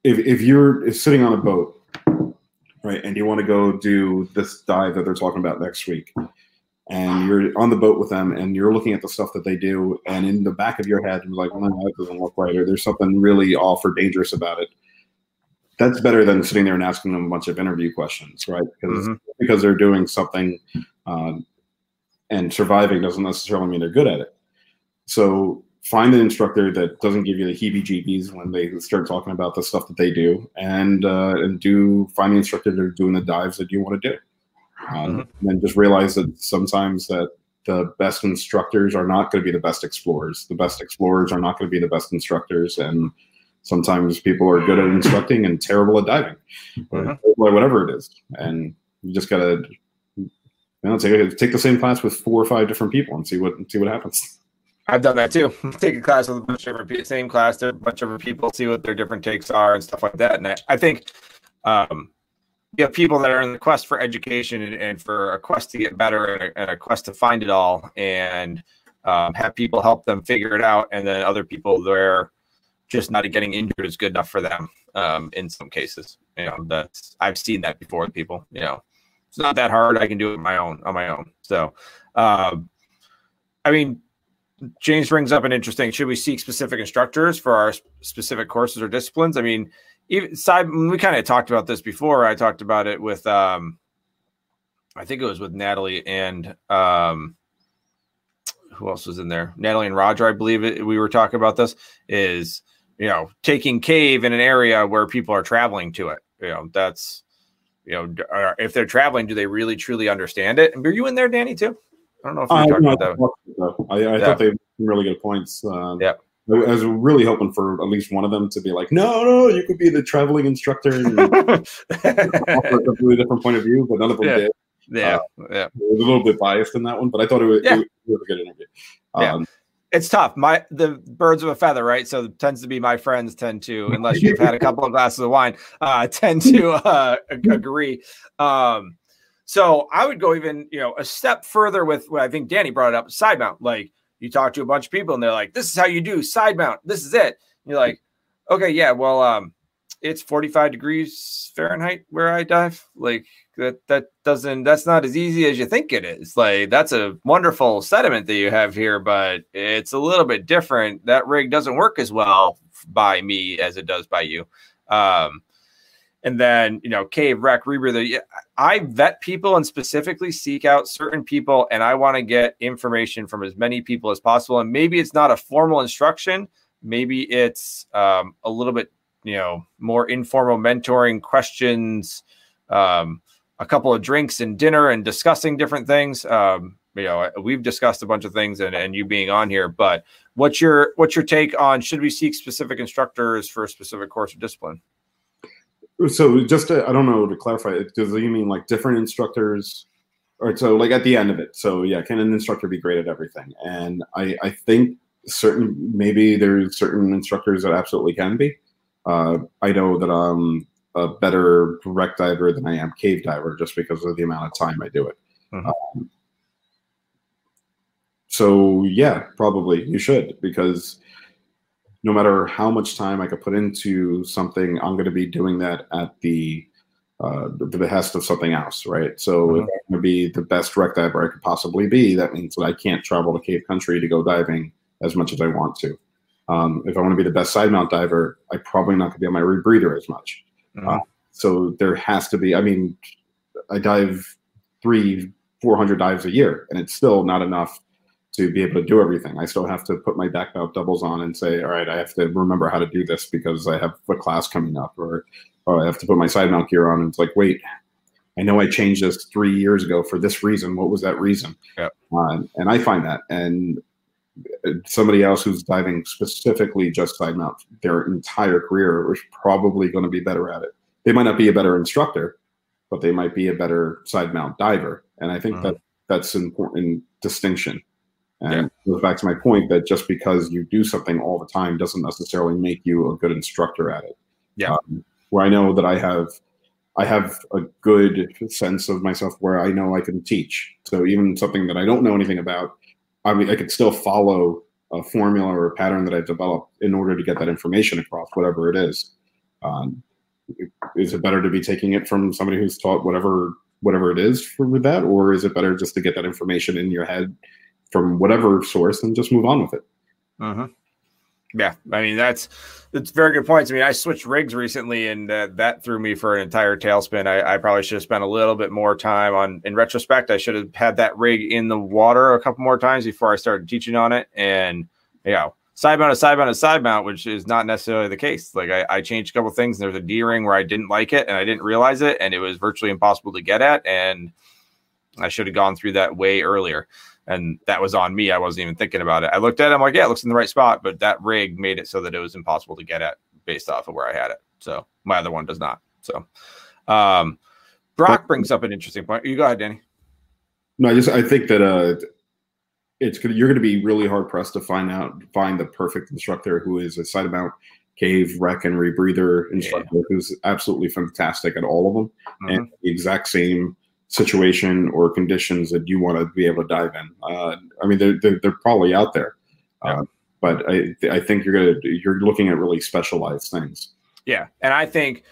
If if you're sitting on a boat. Right, and you want to go do this dive that they're talking about next week, and you're on the boat with them, and you're looking at the stuff that they do, and in the back of your head, you're like, well, that doesn't look right, or there's something really off or dangerous about it. That's better than sitting there and asking them a bunch of interview questions, right? Because, mm-hmm. because they're doing something, um, and surviving doesn't necessarily mean they're good at it. So find an instructor that doesn't give you the heebie-jeebies when they start talking about the stuff that they do, and uh, and do find the instructor that are doing the dives that you want to do. Um, mm-hmm. And just realize that sometimes that the best instructors are not going to be the best explorers. The best explorers are not going to be the best instructors, and sometimes people are good at instructing and terrible at diving, mm-hmm. or whatever it is. And you just got to you know, take take the same class with four or five different people and see what see what happens. I've done that too. Take a class with a bunch of different, same class, a bunch of people, see what their different takes are and stuff like that. And I, I think, um, you have people that are in the quest for education and, and for a quest to get better and a, and a quest to find it all, and um, have people help them figure it out. And then other people, they're just not getting injured is good enough for them. Um, in some cases, you know, that's I've seen that before with people. You know, it's not that hard. I can do it on my own. On my own. So, um, I mean. James brings up an interesting, should we seek specific instructors for our specific courses or disciplines? I mean, even side, we kind of talked about this before. I talked about it with, um, I think it was with Natalie and um, who else was in there? Natalie and Roger, I believe it, we were talking about this is, you know, taking cave in an area where people are traveling to it. You know, that's, you know, if they're traveling, do they really truly understand it? And were you in there, Danny, too? I don't know if we talked about that. Though. I, I yeah. thought they had some really good points. Uh, yeah. I, I was really hoping for at least one of them to be like, no, no, you could be the traveling instructor and offer a completely different point of view, but none of them yeah. did. Yeah. Uh, yeah. I was a little bit biased in that one, but I thought it was, yeah. it was a good interview. Um, yeah. It's tough. My the birds of a feather, right? So it tends to be my friends tend to, unless you've had a couple of glasses of wine, uh, tend to uh, agree. Um, So I would go even, you know, a step further with what I think Danny brought it up, side mount. Like you talk to a bunch of people and they're like, this is how you do side mount. This is it. And you're like, okay, yeah, well, um, it's forty-five degrees Fahrenheit where I dive. Like that, that doesn't, that's not as easy as you think it is. Like that's a wonderful sediment that you have here, but it's a little bit different. That rig doesn't work as well by me as it does by you. Um, And then, you know, cave, wreck, rebreather. I vet people and specifically seek out certain people, and I want to get information from as many people as possible. And maybe it's not a formal instruction. Maybe it's um, a little bit, you know, more informal mentoring questions, um, a couple of drinks and dinner and discussing different things. Um, you know, we've discussed a bunch of things and, and you being on here. But what's your what's your take on should we seek specific instructors for a specific course or discipline? So just, to, I don't know, to clarify, does you mean like different instructors or so like at the end of it. So yeah, can an instructor be great at everything? And I, I think certain, maybe there's certain instructors that absolutely can be. Uh, I know that I'm a better wreck diver than I am cave diver just because of the amount of time I do it. Mm-hmm. Um, so yeah, probably you should, because no matter how much time I could put into something, I'm going to be doing that at the uh, the behest of something else, right? So mm-hmm. if I'm going to be the best wreck diver I could possibly be, that means that I can't travel to cave country to go diving as much as I want to. Um, if I want to be the best side mount diver, I'm probably not going to be on my rebreather as much. Mm-hmm. Uh, so there has to be, I mean, I dive three, four hundred dives a year, and it's still not enough to be able to do everything. I still have to put my back mount doubles on and say, all right, I have to remember how to do this because I have a class coming up, or, or I have to put my side mount gear on. And it's like, wait, I know I changed this three years ago for this reason. What was that reason? Yep. Uh, and I find that, and somebody else who's diving specifically just side mount their entire career is probably going to be better at it. They might not be a better instructor, but they might be a better side mount diver. And I think uh-huh. that that's an important distinction. And yeah. goes back to my point that just because you do something all the time doesn't necessarily make you a good instructor at it. Yeah. Um, where I know that I have, I have a good sense of myself where I know I can teach. So even something that I don't know anything about, I mean, I could still follow a formula or a pattern that I've developed in order to get that information across, whatever it is. Um, is it better to be taking it from somebody who's taught whatever, whatever it is for that, or is it better just to get that information in your head from whatever source and just move on with it? Uh-huh. Yeah. I mean, that's, that's very good points. I mean, I switched rigs recently, and uh, that threw me for an entire tailspin. I, I probably should have spent a little bit more time on, in retrospect, I should have had that rig in the water a couple more times before I started teaching on it. And, you know, side mount, a side mount, a side mount, which is not necessarily the case. Like I, I changed a couple of things. And there's a D ring where I didn't like it and I didn't realize it, and it was virtually impossible to get at. And I should have gone through that way earlier. And that was on me. I wasn't even thinking about it. I looked at it. I'm like, yeah, it looks in the right spot. But that rig made it so that it was impossible to get at based off of where I had it. So my other one does not. So um, Brock brings up an interesting point. You go ahead, Danny. No, I just I think that uh, it's gonna, you're going to be really hard pressed to find out find the perfect instructor who is a side mount, cave, wreck, and rebreather instructor yeah. who's absolutely fantastic at all of them, mm-hmm. and the exact same situation or conditions that you want to be able to dive in. Uh, I mean, they're, they're, they're probably out there, yeah. uh, but I, I think you're going to, you're looking at really specialized things. Yeah. And I think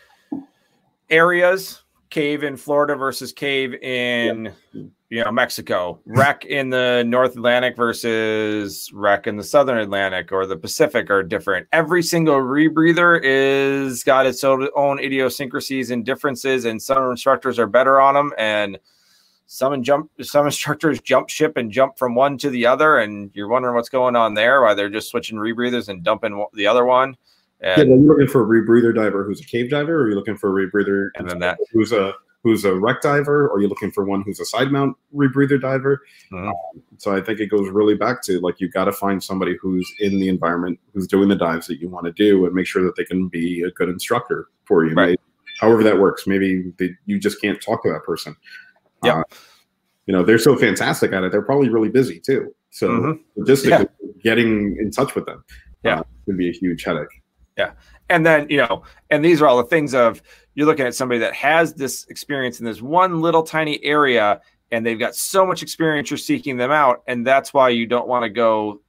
areas, cave in Florida versus cave in, yeah. you know, Mexico, wreck in the North Atlantic versus wreck in the Southern Atlantic or the Pacific are different. Every single rebreather is got its own idiosyncrasies and differences, and some instructors are better on them. And some jump, some instructors jump ship and jump from one to the other. And you're wondering what's going on there, why they're just switching rebreathers and dumping the other one. And yeah, are you looking for a rebreather diver who's a cave diver, or are you looking for a rebreather and then that who's a who's a wreck diver, or are you looking for one who's a side mount rebreather diver? Mm-hmm. Um, so I think it goes really back to, like, you got to find somebody who's in the environment, who's doing the dives that you want to do, and make sure that they can be a good instructor for you. Right. Maybe, however that works. Maybe they, you just can't talk to that person. Yeah, uh, you know, they're so fantastic at it. They're probably really busy too. So mm-hmm. logistically, yeah. getting in touch with them yeah. uh, can be a huge headache. Yeah. And then, you know, and these are all the things of, you're looking at somebody that has this experience in this one little tiny area, and they've got so much experience, you're seeking them out. And that's why you don't want to go,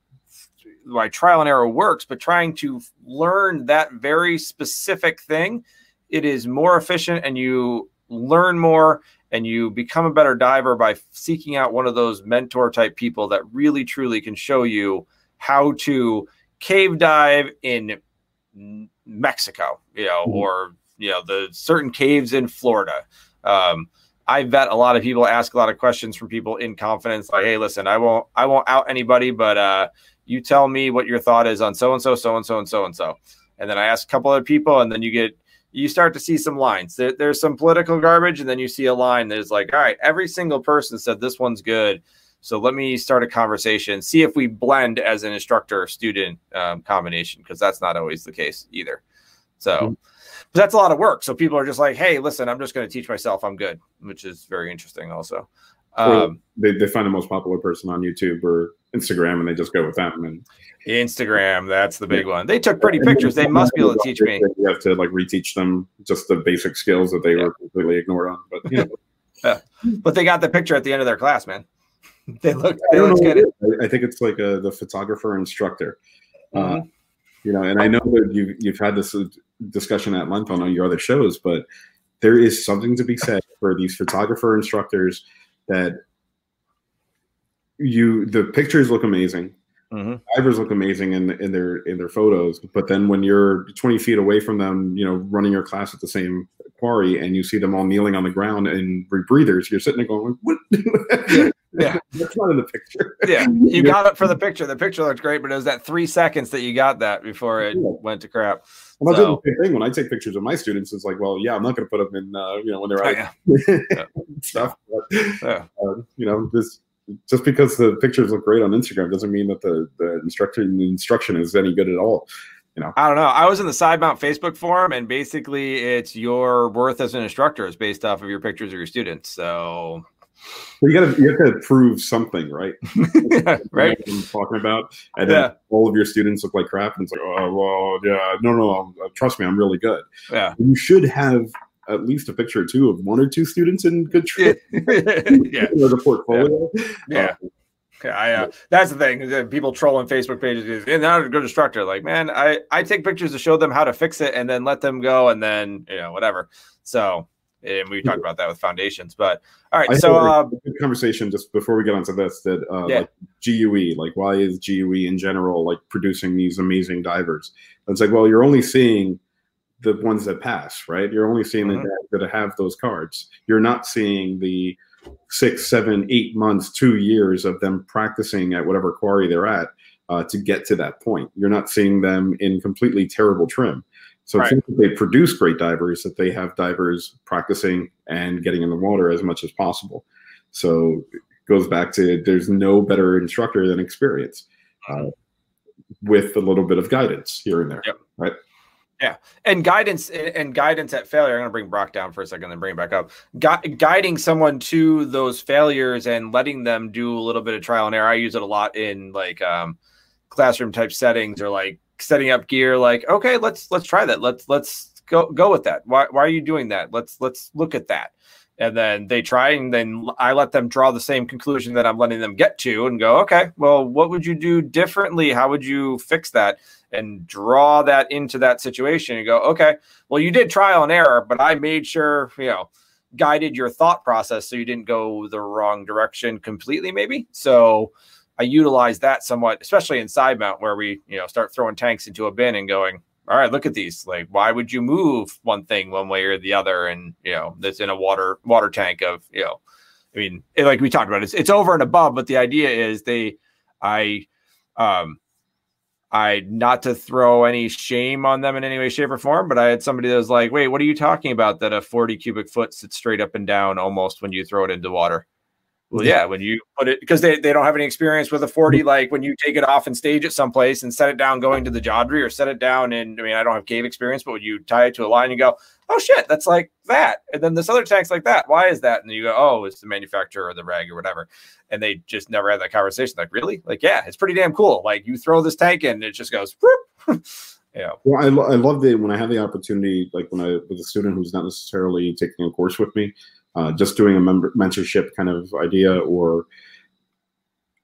why trial and error works, but trying to learn that very specific thing, it is more efficient, and you learn more and you become a better diver by seeking out one of those mentor type people that really, truly can show you how to cave dive in Mexico, you know, or, you know, the certain caves in Florida. Um, I vet a lot of people, ask a lot of questions from people in confidence, like, hey, listen, I won't, I won't out anybody, but uh, you tell me what your thought is on so-and-so, so-and-so, and so-and-so. And then I ask a couple other people, and then you get, you start to see some lines. There, there's some political garbage, and then you see a line that is like, all right, every single person said this one's good. So let me start a conversation, see if we blend as an instructor-student um, combination, because that's not always the case either. So mm-hmm. but that's a lot of work. So people are just like, hey, listen, I'm just going to teach myself. I'm good, which is very interesting also. Um, they, they find the most popular person on YouTube or Instagram, and they just go with them. And Instagram, that's the big yeah. one. They took pretty and pictures. They must be able to teach me. You have to like reteach them just the basic skills that they yeah. were completely ignored on. But you know. yeah. but they got the picture at the end of their class, man. They look. They look good. I think it's like a, the photographer instructor. Mm-hmm. Uh, you know, and I know that you've you've had this discussion at length on your other shows, but there is something to be said for these photographer instructors that you the pictures look amazing, mm-hmm. divers look amazing in in their in their photos, but then when you're twenty feet away from them, you know, running your class at the same quarry, and you see them all kneeling on the ground in rebreathers, you're sitting there going, "What?" yeah. Yeah, that's not in the picture. Yeah, you got it for the picture. The picture looked great, but it was that three seconds that you got that before it yeah. went to crap. Well, so. That's the thing. When I take pictures of my students, it's like, well, yeah, I'm not going to put them in, uh, you know, when they're out oh, yeah. yeah. stuff. But, yeah. uh, you know, this just because the pictures look great on Instagram doesn't mean that the the instruction the instruction is any good at all. You know, I don't know. I was in the Sidemount Facebook forum, and basically, it's your worth as an instructor is based off of your pictures of your students. So. Well, you gotta you have to prove something, right? yeah, right. I'm talking about, and then yeah. all of your students look like crap, and it's like, oh well, yeah, no, no, no, trust me, I'm really good. Yeah, you should have at least a picture or two of one or two students in good shape. Yeah, yeah. As a portfolio. Yeah, yeah. Um, yeah I, uh, that's the thing. People trolling Facebook pages, and not a good instructor. Like, man, I I take pictures to show them how to fix it, and then let them go, and then you know whatever. So. And we talked about that with foundations, but all right. I so uh, a good conversation just before we get onto this, that uh, yeah. like G U E, like why is G U E in general like producing these amazing divers? And it's like, well, you're only seeing the ones that pass, right? You're only seeing mm-hmm. the that have those cards. You're not seeing the six, seven, eight months, two years of them practicing at whatever quarry they're at uh, to get to that point. You're not seeing them in completely terrible trim. So right. It's that they produce great divers, that they have divers practicing and getting in the water as much as possible. So it goes back to there's no better instructor than experience uh, with a little bit of guidance here and there, yep. right? Yeah, and guidance and guidance at failure. I'm going to bring Brock down for a second, then bring him back up. Gu- guiding someone to those failures and letting them do a little bit of trial and error. I use it a lot in like um, classroom type settings or like, setting up gear, like, okay, let's, let's try that. Let's, let's go, go with that. Why, why are you doing that? Let's, let's look at that. And then they try, and then I let them draw the same conclusion that I'm letting them get to and go, okay, well, what would you do differently? How would you fix that? And draw that into that situation and go, okay, well, you did trial and error, but I made sure, you know, guided your thought process so you didn't go the wrong direction completely, maybe. So, I utilize that somewhat, especially in side mount where we, you know, start throwing tanks into a bin and going, all right, look at these. Like, why would you move one thing one way or the other? And, you know, that's in a water, water tank of, you know, I mean, it, like we talked about, it's, it's over and above, but the idea is they, I, um, I, not to throw any shame on them in any way, shape or form, but I had somebody that was like, wait, what are you talking about? That a forty cubic foot sits straight up and down almost when you throw it into water. Well, yeah, when you put it, because they, they don't have any experience with a forty, like when you take it off and stage it someplace and set it down going to the Jodry or set it down and I mean, I don't have cave experience, but when you tie it to a line, you go, oh shit, that's like that. And then this other tank's like that. Why is that? And you go, oh, it's the manufacturer or the rag or whatever. And they just never had that conversation. Like, really? Like, yeah, it's pretty damn cool. Like you throw this tank in and it just goes, whoop. Yeah. Well, I, lo- I love that when I have the opportunity, like when I, with a student who's not necessarily taking a course with me, Uh, just doing a member- mentorship kind of idea, or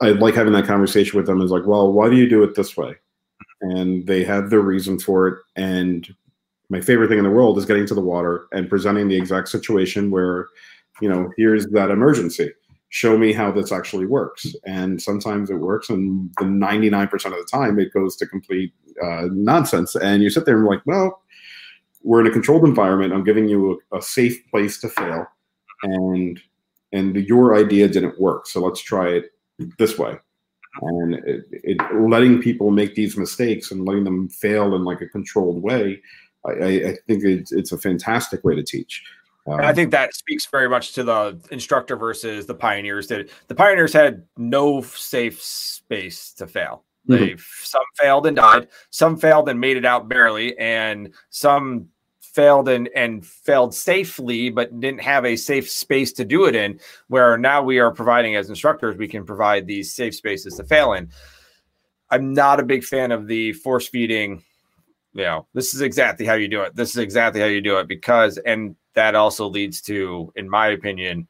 I like having that conversation with them is like, well, why do you do it this way? And they have their reason for it. And my favorite thing in the world is getting to the water and presenting the exact situation where, you know, here's that emergency. Show me how this actually works. And sometimes it works. And the ninety-nine percent of the time it goes to complete uh, nonsense. And you sit there and you're like, well, we're in a controlled environment. I'm giving you a, a safe place to fail. And and your idea didn't work, so let's try it this way. And it, it, letting people make these mistakes and letting them fail in like a controlled way, I, I think it's, it's a fantastic way to teach. Uh, I think that speaks very much to the instructor versus the pioneers. That the pioneers had no safe space to fail. They mm-hmm. some failed and died, some failed and made it out barely, and some failed and, and failed safely, but didn't have a safe space to do it in, where now we are providing as instructors, we can provide these safe spaces to fail in. I'm not a big fan of the force feeding. You know, this is exactly how you do it. This is exactly how you do it because, and that also leads to, in my opinion,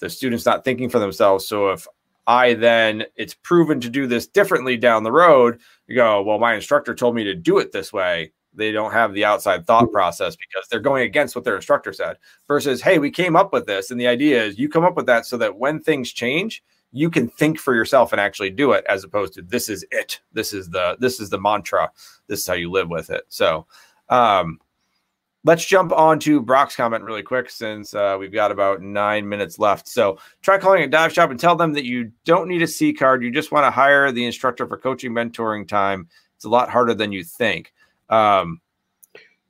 the students not thinking for themselves. So if I then it's proven to do this differently down the road, you go, well, my instructor told me to do it this way. They don't have the outside thought process because they're going against what their instructor said versus, hey, we came up with this. And the idea is you come up with that so that when things change, you can think for yourself and actually do it, as opposed to this is it. This is the, this is the mantra. This is how you live with it. So um, let's jump on to Brock's comment really quick, since uh, we've got about nine minutes left. So try calling a dive shop and tell them that you don't need a C card. You just want to hire the instructor for coaching, mentoring time. It's a lot harder than you think. Um,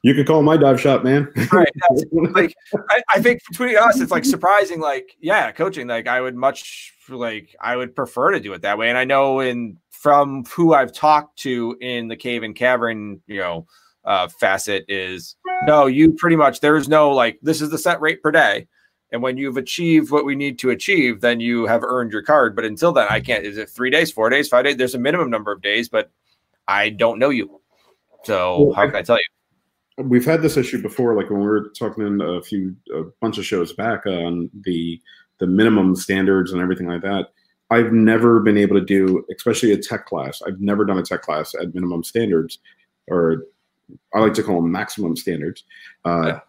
you can call my dive shop, man. Right. Like, I, I think between us, it's like surprising, like, yeah, coaching, like I would much like, I would prefer to do it that way. And I know in, from who I've talked to in the cave and cavern, you know, uh, facet is no, you pretty much, there's no, like, this is the set rate per day. And when you've achieved what we need to achieve, then you have earned your card. But until then, I can't, is it three days, four days, five days? There's a minimum number of days, but I don't know you. So well, how can I tell you? We've had this issue before, like when we were talking a few a bunch of shows back on the the minimum standards and everything like that. I've never been able to do, especially a tech class. I've never done a tech class at minimum standards, or I like to call them maximum standards. Uh, yeah.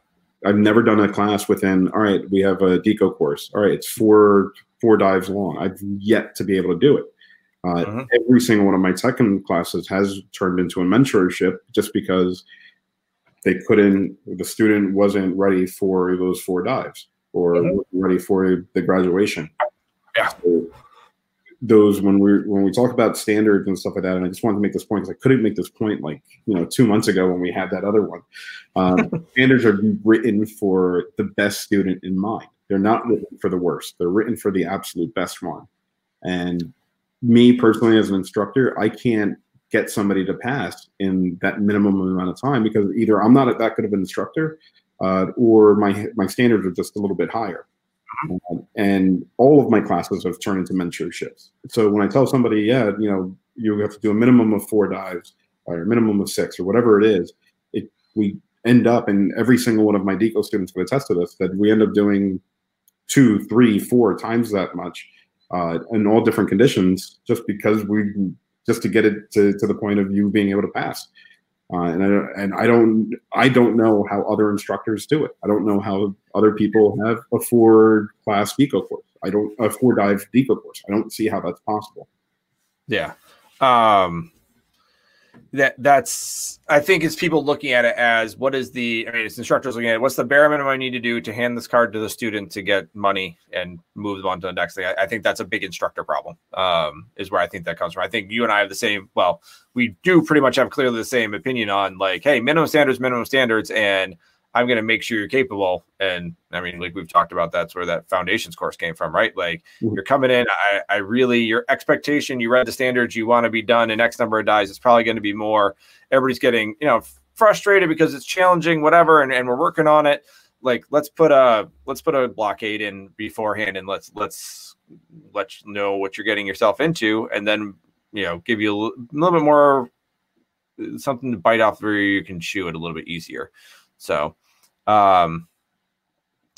I've never done a class within, all right, we have a deco course. All right, it's four four dives long. I've yet to be able to do it. Uh, uh-huh. Every single one of my Tekken classes has turned into a mentorship just because they couldn't, the student wasn't ready for those four dives or uh-huh. wasn't ready for the graduation. Yeah. So those, when we when we talk about standards and stuff like that, and I just wanted to make this point because I couldn't make this point like, you know, two months ago when we had that other one. Um, standards are written for the best student in mind. They're not written for the worst. They're written for the absolute best one. And me personally, as an instructor, I can't get somebody to pass in that minimum amount of time because either I'm not that good of an instructor, uh, or my my standards are just a little bit higher. Mm-hmm. Uh, and all of my classes have turned into mentorships. So when I tell somebody, yeah, you know, you have to do a minimum of four dives or a minimum of six or whatever it is, it we end up, and every single one of my deco students can attest to this, that we end up doing two, three, four times that much. Uh, in all different conditions, just because we, just to get it to, to the point of you being able to pass. Uh, and I don't, and I don't, I don't know how other instructors do it. I don't know how other people have a four class deco course. I don't a four dive deco course. I don't see how that's possible. Yeah, um, that that's. I think it's people looking at it as what is the. I mean, it's instructors looking at it, what's the bare minimum I need to do to hand this card to the student to get money and move them on to the next thing. I, I think that's a big instructor problem. Um, is where I think that comes from. I think you and I have the same. Well, we do pretty much have clearly the same opinion on like, hey, minimum standards, minimum standards, and I'm going to make sure you're capable. And I mean, like we've talked about, that's where that foundations course came from, right? Like mm-hmm. you're coming in, I, I really, your expectation, you read the standards, you want to be done in X number of dives. It's probably going to be more, everybody's getting, you know, frustrated because it's challenging, whatever. And, and we're working on it. Like, let's put a, let's put a blockade in beforehand and let's, let's, let's know what you're getting yourself into. And then, you know, give you a l- little bit more, something to bite off where you can chew it a little bit easier. So, um,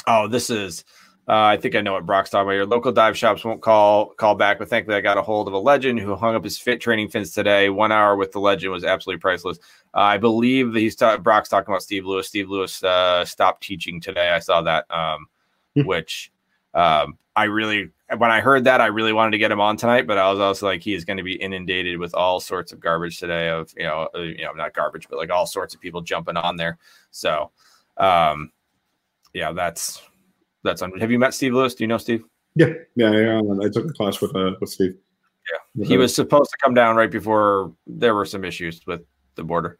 oh, this is, uh, I think I know what Brock's talking about. Your local dive shops won't call, call back, but thankfully I got a hold of a legend who hung up his fit training fins today. One hour with the legend was absolutely priceless. Uh, I believe that he's ta- Brock's talking about Steve Lewis. Steve Lewis, uh, stopped teaching today. I saw that, um, which, um, I really, when I heard that, I really wanted to get him on tonight, but I was also like, he is going to be inundated with all sorts of garbage today of, you know, you know, not garbage, but like all sorts of people jumping on there. So, um, yeah, that's, that's, un- have you met Steve Lewis? Do you know Steve? Yeah. Yeah. yeah. I took a class with, uh, with Steve. Yeah. He was supposed to come down right before there were some issues with the border.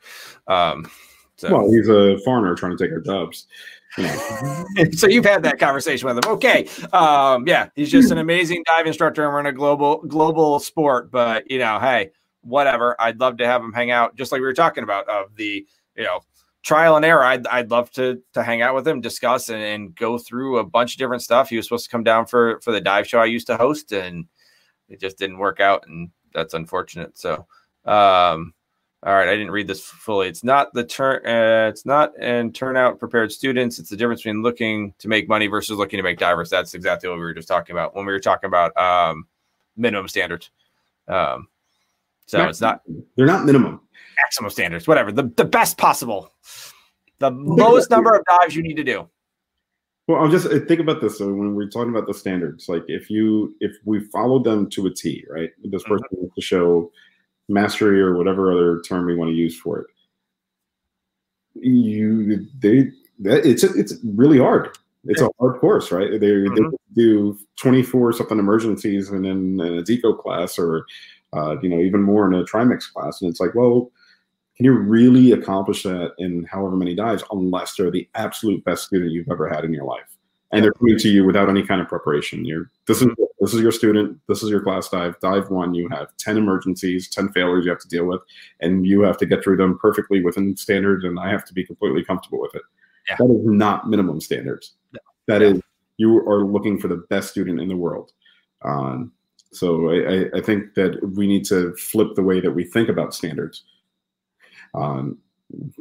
Um, So. Well, he's a foreigner trying to take our jobs. You know. So you've had that conversation with him. Okay. Um, yeah, he's just an amazing dive instructor and we're in a global global sport. But, you know, hey, whatever. I'd love to have him hang out, just like we were talking about, of the, you know, trial and error. I'd, I'd love to, to hang out with him, discuss and, and go through a bunch of different stuff. He was supposed to come down for, for the dive show I used to host, and it just didn't work out. And that's unfortunate. So, um, all right. I didn't read this fully. It's not the turn. Uh, it's not and turnout prepared students. It's the difference between looking to make money versus looking to make divers. That's exactly what we were just talking about when we were talking about um, minimum standards. Um, so not, it's not, they're not minimum, maximum standards, whatever, the, the best possible, the lowest number of dives you need to do. Well, I'll just think about this. So when we're talking about the standards, like if you, if we follow them to a T, right, this person mm-hmm. wants to show mastery or whatever other term we want to use for it. You, they, that, it's it's really hard. It's a hard course, right? They, mm-hmm. they do twenty-four something emergencies, and then in, in a deco class, or uh, you know, even more in a trimix class. And it's like, well, can you really accomplish that in however many dives? Unless they're the absolute best student you've ever had in your life, and they're coming to you without any kind of preparation. You're this is this is your student. This is your class dive. Dive one. You have ten emergencies, ten failures you have to deal with, and you have to get through them perfectly within standards. And I have to be completely comfortable with it. Yeah. That is not minimum standards. No. That yeah. is you are looking for the best student in the world. Um, so I, I think that we need to flip the way that we think about standards. Um,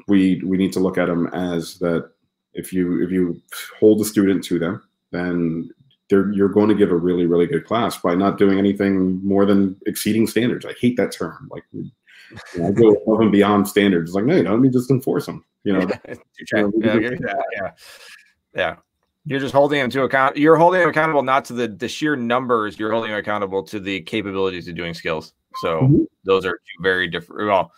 we we need to look at them as that. If you if you hold the student to them, then they're, you're going to give a really, really good class by not doing anything more than exceeding standards. I hate that term. Like, you know, I go above and beyond standards. It's like, no, you know, let me just enforce them. You know, yeah, yeah, yeah, yeah. You're just holding them to account. You're holding them accountable not to the, the sheer numbers. You're holding them accountable to the capabilities of doing skills. So mm-hmm. those are two very different. Well,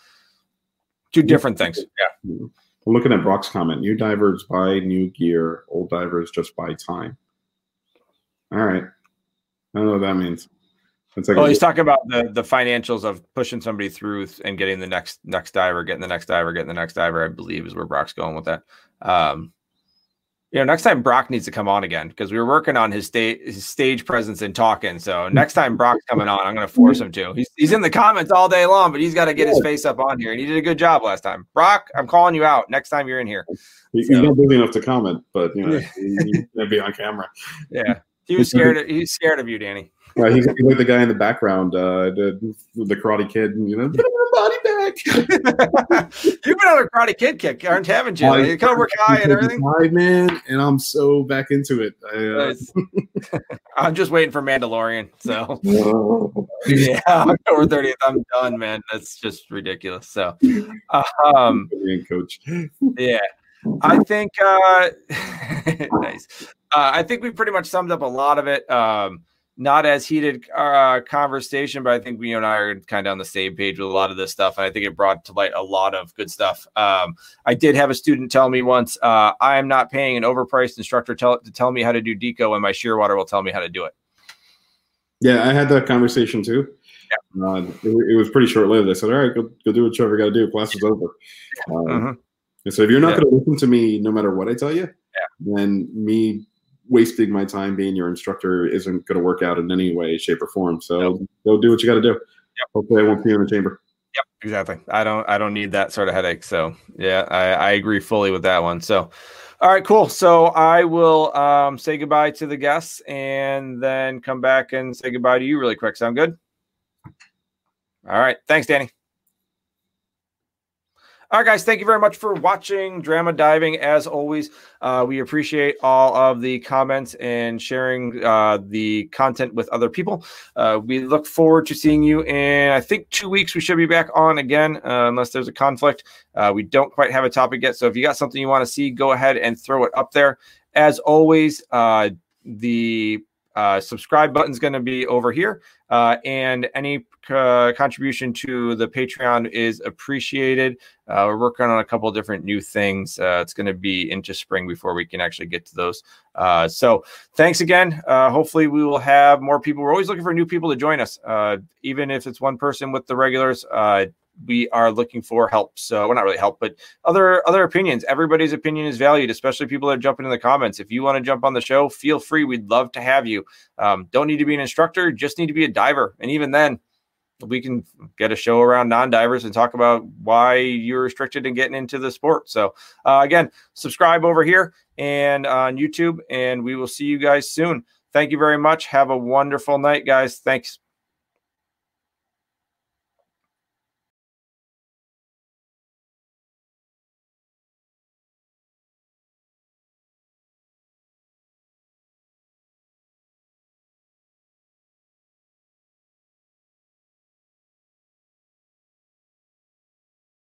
two different things. Yeah. Mm-hmm. Looking at Brock's comment, new divers buy new gear, old divers just buy time. All right. I don't know what that means. Like well, he's good. talking about the, the financials of pushing somebody through and getting the next next diver, getting the next diver, getting the next diver, I believe is where Brock's going with that. Um, you know, next time Brock needs to come on again because we were working on his, sta- his stage presence and talking. So next time Brock's coming on, I'm going to force him to. He's he's in the comments all day long, but he's got to get yeah. his face up on here. And he did a good job last time. Brock, I'm calling you out. Next time you're in here. He's so. not busy enough to comment, but you know, he's going to be on camera. Yeah. He was scared. Of, he's scared of you, Danny. Right, he's like the guy in the background, uh, the, the Karate Kid. You know, put my body back. You've been on a Karate Kid kick, aren't haven't you? Like, Cobra Kai and everything. Live, man, and I'm so back into it. I, uh... I'm just waiting for Mandalorian. So yeah, October thirtieth, I'm done, man. That's just ridiculous. So, um, coach. Yeah. I think uh, nice. Uh, I think we pretty much summed up a lot of it. Um, not as heated uh, conversation, but I think we, you and I are kind of on the same page with a lot of this stuff. And I think it brought to light a lot of good stuff. Um, I did have a student tell me once, uh, I am not paying an overpriced instructor tell, to tell me how to do deco, and my Shearwater will tell me how to do it. Yeah, I had that conversation too. Yeah. Uh, it, it was pretty short-lived. I said, all right, go, go do what you ever got to do. Class is over. Uh, mm-hmm. And so if you're not yeah. going to listen to me no matter what I tell you, yeah. then me wasting my time being your instructor isn't going to work out in any way, shape, or form. So yep. go do what you got to do. Yep. Hopefully I won't be in the chamber. Yep, exactly. I don't I don't need that sort of headache. So, yeah, I, I agree fully with that one. So, all right, cool. So I will um, say goodbye to the guests and then come back and say goodbye to you really quick. Sound good? All right. Thanks, Danny. All right, guys, thank you very much for watching Drama Diving. As always, uh, we appreciate all of the comments and sharing uh, the content with other people. Uh, we look forward to seeing you in, I think, two weeks. We should be back on again, uh, unless there's a conflict. Uh, we don't quite have a topic yet, so if you got something you want to see, go ahead and throw it up there. As always, uh, the uh, subscribe button is going to be over here, uh, and any Uh, contribution to the Patreon is appreciated. Uh, we're working on a couple of different new things. Uh, it's going to be into spring before we can actually get to those. Uh, so thanks again. Uh, hopefully we will have more people. We're always looking for new people to join us. Uh, even if it's one person with the regulars, uh, we are looking for help. So we're not really help, but other, other opinions. Everybody's opinion is valued, especially people that are jumping in the comments. If you want to jump on the show, feel free. We'd love to have you. Um, don't need to be an instructor, just need to be a diver. And even then, we can get a show around non-divers and talk about why you're restricted in getting into the sport. So uh, again, subscribe over here and on YouTube, and we will see you guys soon. Thank you very much. Have a wonderful night, guys. Thanks.